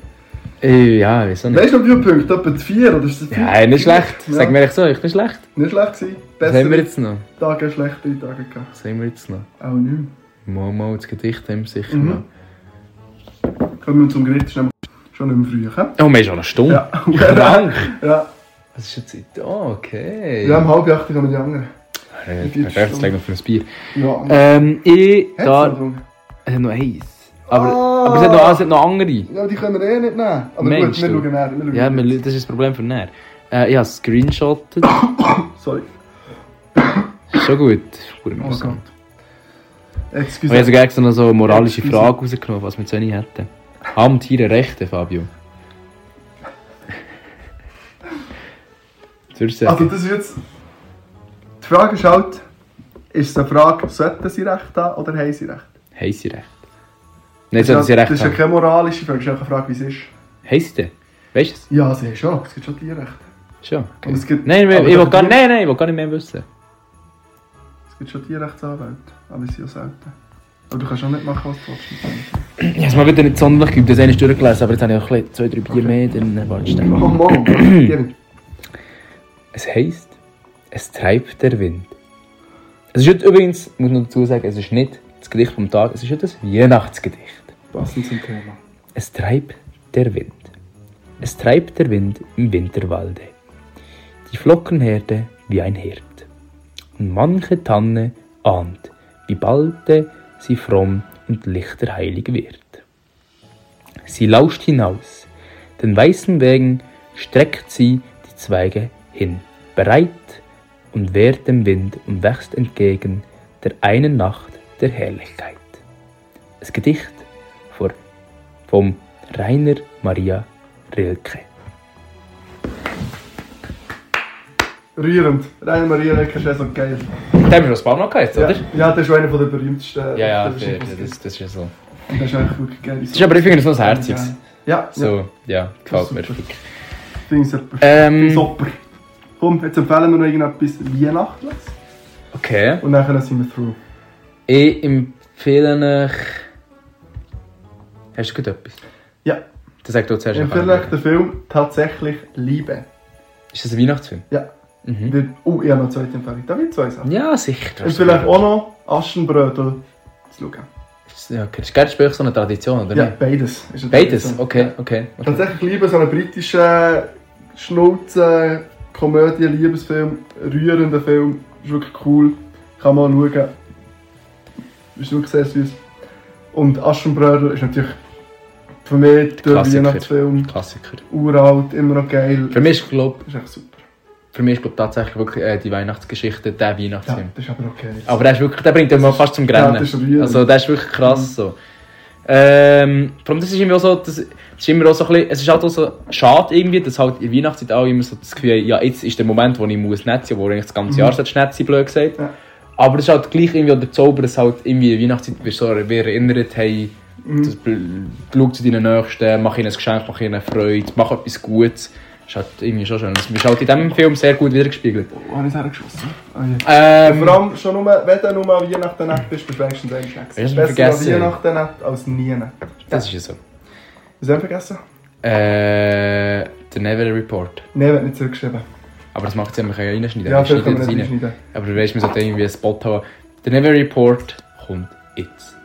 Ja, ich weiß auch nicht. Weißt du noch wie viele Punkte? Etwa 4 oder ist das 5? Ja, nicht schlecht. Ja. Sag mir echt so, ich bin schlecht. Nicht schlecht gewesen. Was haben wir jetzt noch? Tage schlechte Tage gehabt. Was haben wir jetzt noch? Auch nicht. Mal das Gedicht haben wir sicher noch. Kommen wir zum Gericht, ist schon nicht mehr früh. He? Oh, wir sind schon eine Stunde. Ja. Krank. Ja. Was ist jetzt Zeit? Oh, okay. Ja, um 7:30 kann man die anderen. Perfekt, das legen wir für ein Bier. Ja. Noch eins. Aber es hat noch andere. Ja, die können wir eh nicht nehmen. Aber Mensch, gut, wir schauen näher. Ja, das ist das Problem für näher. Ich habe es screenshottet. Sorry. Schon gut. Gut im Ausland. Ich habe sogar noch so eine moralische Frage rausgenommen, was wir so nicht hätten. Haben Tiere Rechte, Fabio? Also das ist jetzt... Die Frage ist halt... Ist es eine Frage, sollten sie Recht haben oder haben sie Recht? Haben sie Recht. Nein, das ist ja keine moralische Frage, das ist eine Frage, wie es ist. Heißt sie denn? Weißt du es? Ja, sie ist schon. Es gibt schon Tierrechte. Schon? Okay. Ich will gar nicht mehr wissen. Es gibt schon Tierrechtsanwälte, aber sie sind ja selten. Aber du kannst auch nicht machen, was du willst. Ich habe es mal wieder nicht sonderlich gegeben, das eine ist durchgelesen, aber jetzt habe ich auch 2-3 Bier mehr, dann warte ich dann. Oh Mann, es heisst, es treibt der Wind. Es ist heute übrigens, muss man dazu sagen, es ist nicht das Gedicht vom Tag, es ist heute das Weihnachtsgedicht. Passend zum Thema. Es treibt der Wind. Es treibt der Wind im Winterwalde. Die Flockenherde wie ein Hirt. Und manche Tanne ahnt, wie balde sie fromm und lichterheilig wird. Sie lauscht hinaus. Den weißen Wegen streckt sie die Zweige hin. Bereit und wehrt dem Wind und wächst entgegen der einen Nacht der Herrlichkeit. Das Gedicht vom Rainer Maria Rilke. Rührend. Rainer Maria Rilke ist ja so geil. Den haben wir schon ein paar Mal gehabt, oder? Ja, das ist einer der berühmtesten. Ja, das ist ja so. Und das ist eigentlich wirklich geil. Das ist aber, ich finde, so ein Herziges. Ja. So, ja, gefällt mir. Finde ich super. Komm, jetzt empfehlen wir noch irgendetwas Weihnachtliches. Okay. Und dann sind wir through. Ich empfehle euch... Hast du gerade etwas? Ja. Das sagt auch zuerst. Ich empfehle euch den Film «Tatsächlich Liebe». Ist das ein Weihnachtsfilm? Ja. Mhm. Ich habe noch eine zweite Empfehlung. Da wird 2 Sachen. Ja, sicher. Und vielleicht auch noch «Aschenbrödel» zu schauen. Ja, okay. Das ist gerade so eine Tradition, oder? Ja, beides. Beides? Okay. «Tatsächlich Liebe» ist so ein britischer Schnulzen-Komödie, Liebesfilm, rührender Film. Ist wirklich cool. Kann man auch schauen. Ist wirklich sehr süß. Und «Aschenbrödel» ist natürlich... Für mich der Weihnachtsfilm, uralt, immer noch geil. Für mich ist glaube tatsächlich wirklich die Weihnachtsgeschichte der Weihnachtsfilm. Ja, das ist aber okay. Aber der, ist wirklich, der bringt immer fast zum Grennen. Ja, das ist also der ist wirklich krass so. Vor allem das ist immer auch so, es ist halt auch so schade irgendwie, dass halt in der Weihnachtszeit auch immer so das Gefühl, ja jetzt ist der Moment, wo ich muss nett sein, wo ich das ganze Jahr nett sein, blöd gesagt. Ja. Aber es ist halt gleich irgendwie der Zauber, dass halt irgendwie in der Weihnachtszeit wir erinnert haben. Schau zu deinen Nächsten, mach ihnen ein Geschenk, mach ihnen eine Freude, mach etwas Gutes. Das ist halt irgendwie schon schön. Das ist halt in diesem Film sehr gut wiedergespiegelt. Oh, habe ich es hergeschossen? Oh, yeah. Vor allem, schon nur, wenn du nur an Weihnachten nett bist, bist du wenigstens ein Geschenk. Es ist besser an Weihnachten nett als nie nett. Das ist ja so. Was haben wir vergessen? Der Neville Report. Neville hat nicht zurückgeschrieben. Aber das macht es ja, man kann ja reinschneiden. Ja, vielleicht kann man nicht reinschneiden. Aber du weißt, man sollte irgendwie einen Spot haben. Der Neville Report kommt jetzt.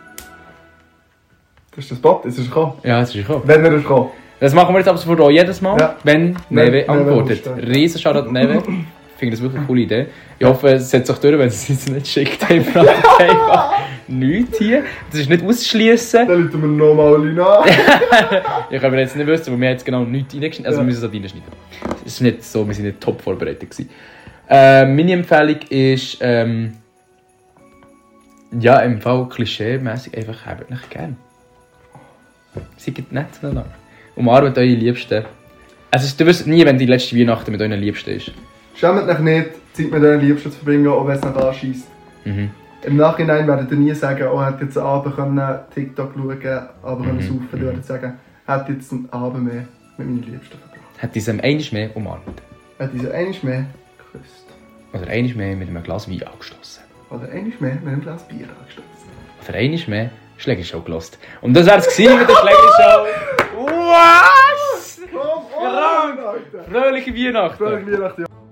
Das ist das Bot, es ist gekommen. Ja, es ist gekommen. Wenn er kommt. Das machen wir jetzt ab sofort auch jedes Mal, wenn Neve antwortet. Riesen Shoutout Neve. Ich finde das wirklich eine coole Idee. Ich hoffe, es setzt sich durch, wenn sie es nicht schickt. Einfach nichts hier. Das ist nicht auszuschliessen. Dann rufen wir nochmal Lina an. Ich kann mir jetzt nicht wissen, weil wir jetzt genau nichts reingeschnitten haben. Also wir müssen es halt reinschneiden. Es ist nicht so, wir waren nicht top vorbereitet. Meine Empfehlung ist... ja, im Fall klischee-mässig einfach habt nicht gerne. Seid nett zueinander. Umarmt eure Liebsten. Also, du wirst nie, wenn die letzte Weihnachten mit euren Liebsten ist. Schämt euch nicht, Zeit mit euren Liebsten zu verbringen, auch wenn es nicht anscheisst. Mhm. Im Nachhinein werdet ihr nie sagen, oh, ihr hättet jetzt abends TikTok schauen können, aber saufen können. Ihr werdet sagen, hat jetzt einen Abend mehr mit meinen Liebsten verbracht. Hat diese einiges mehr umarmt. Hat diese einiges mehr geküsst. Oder einiges mehr mit einem Glas Wein angeschlossen. Oder einiges mehr mit einem Glas Bier angeschlossen. Oder einiges mehr Schlegli Show gelassen. Und das wär's gewesen mit der Schlegli Show. Was? Komm, oh, Fröhliche Weihnachten! Fröhliche Weihnachten, ja.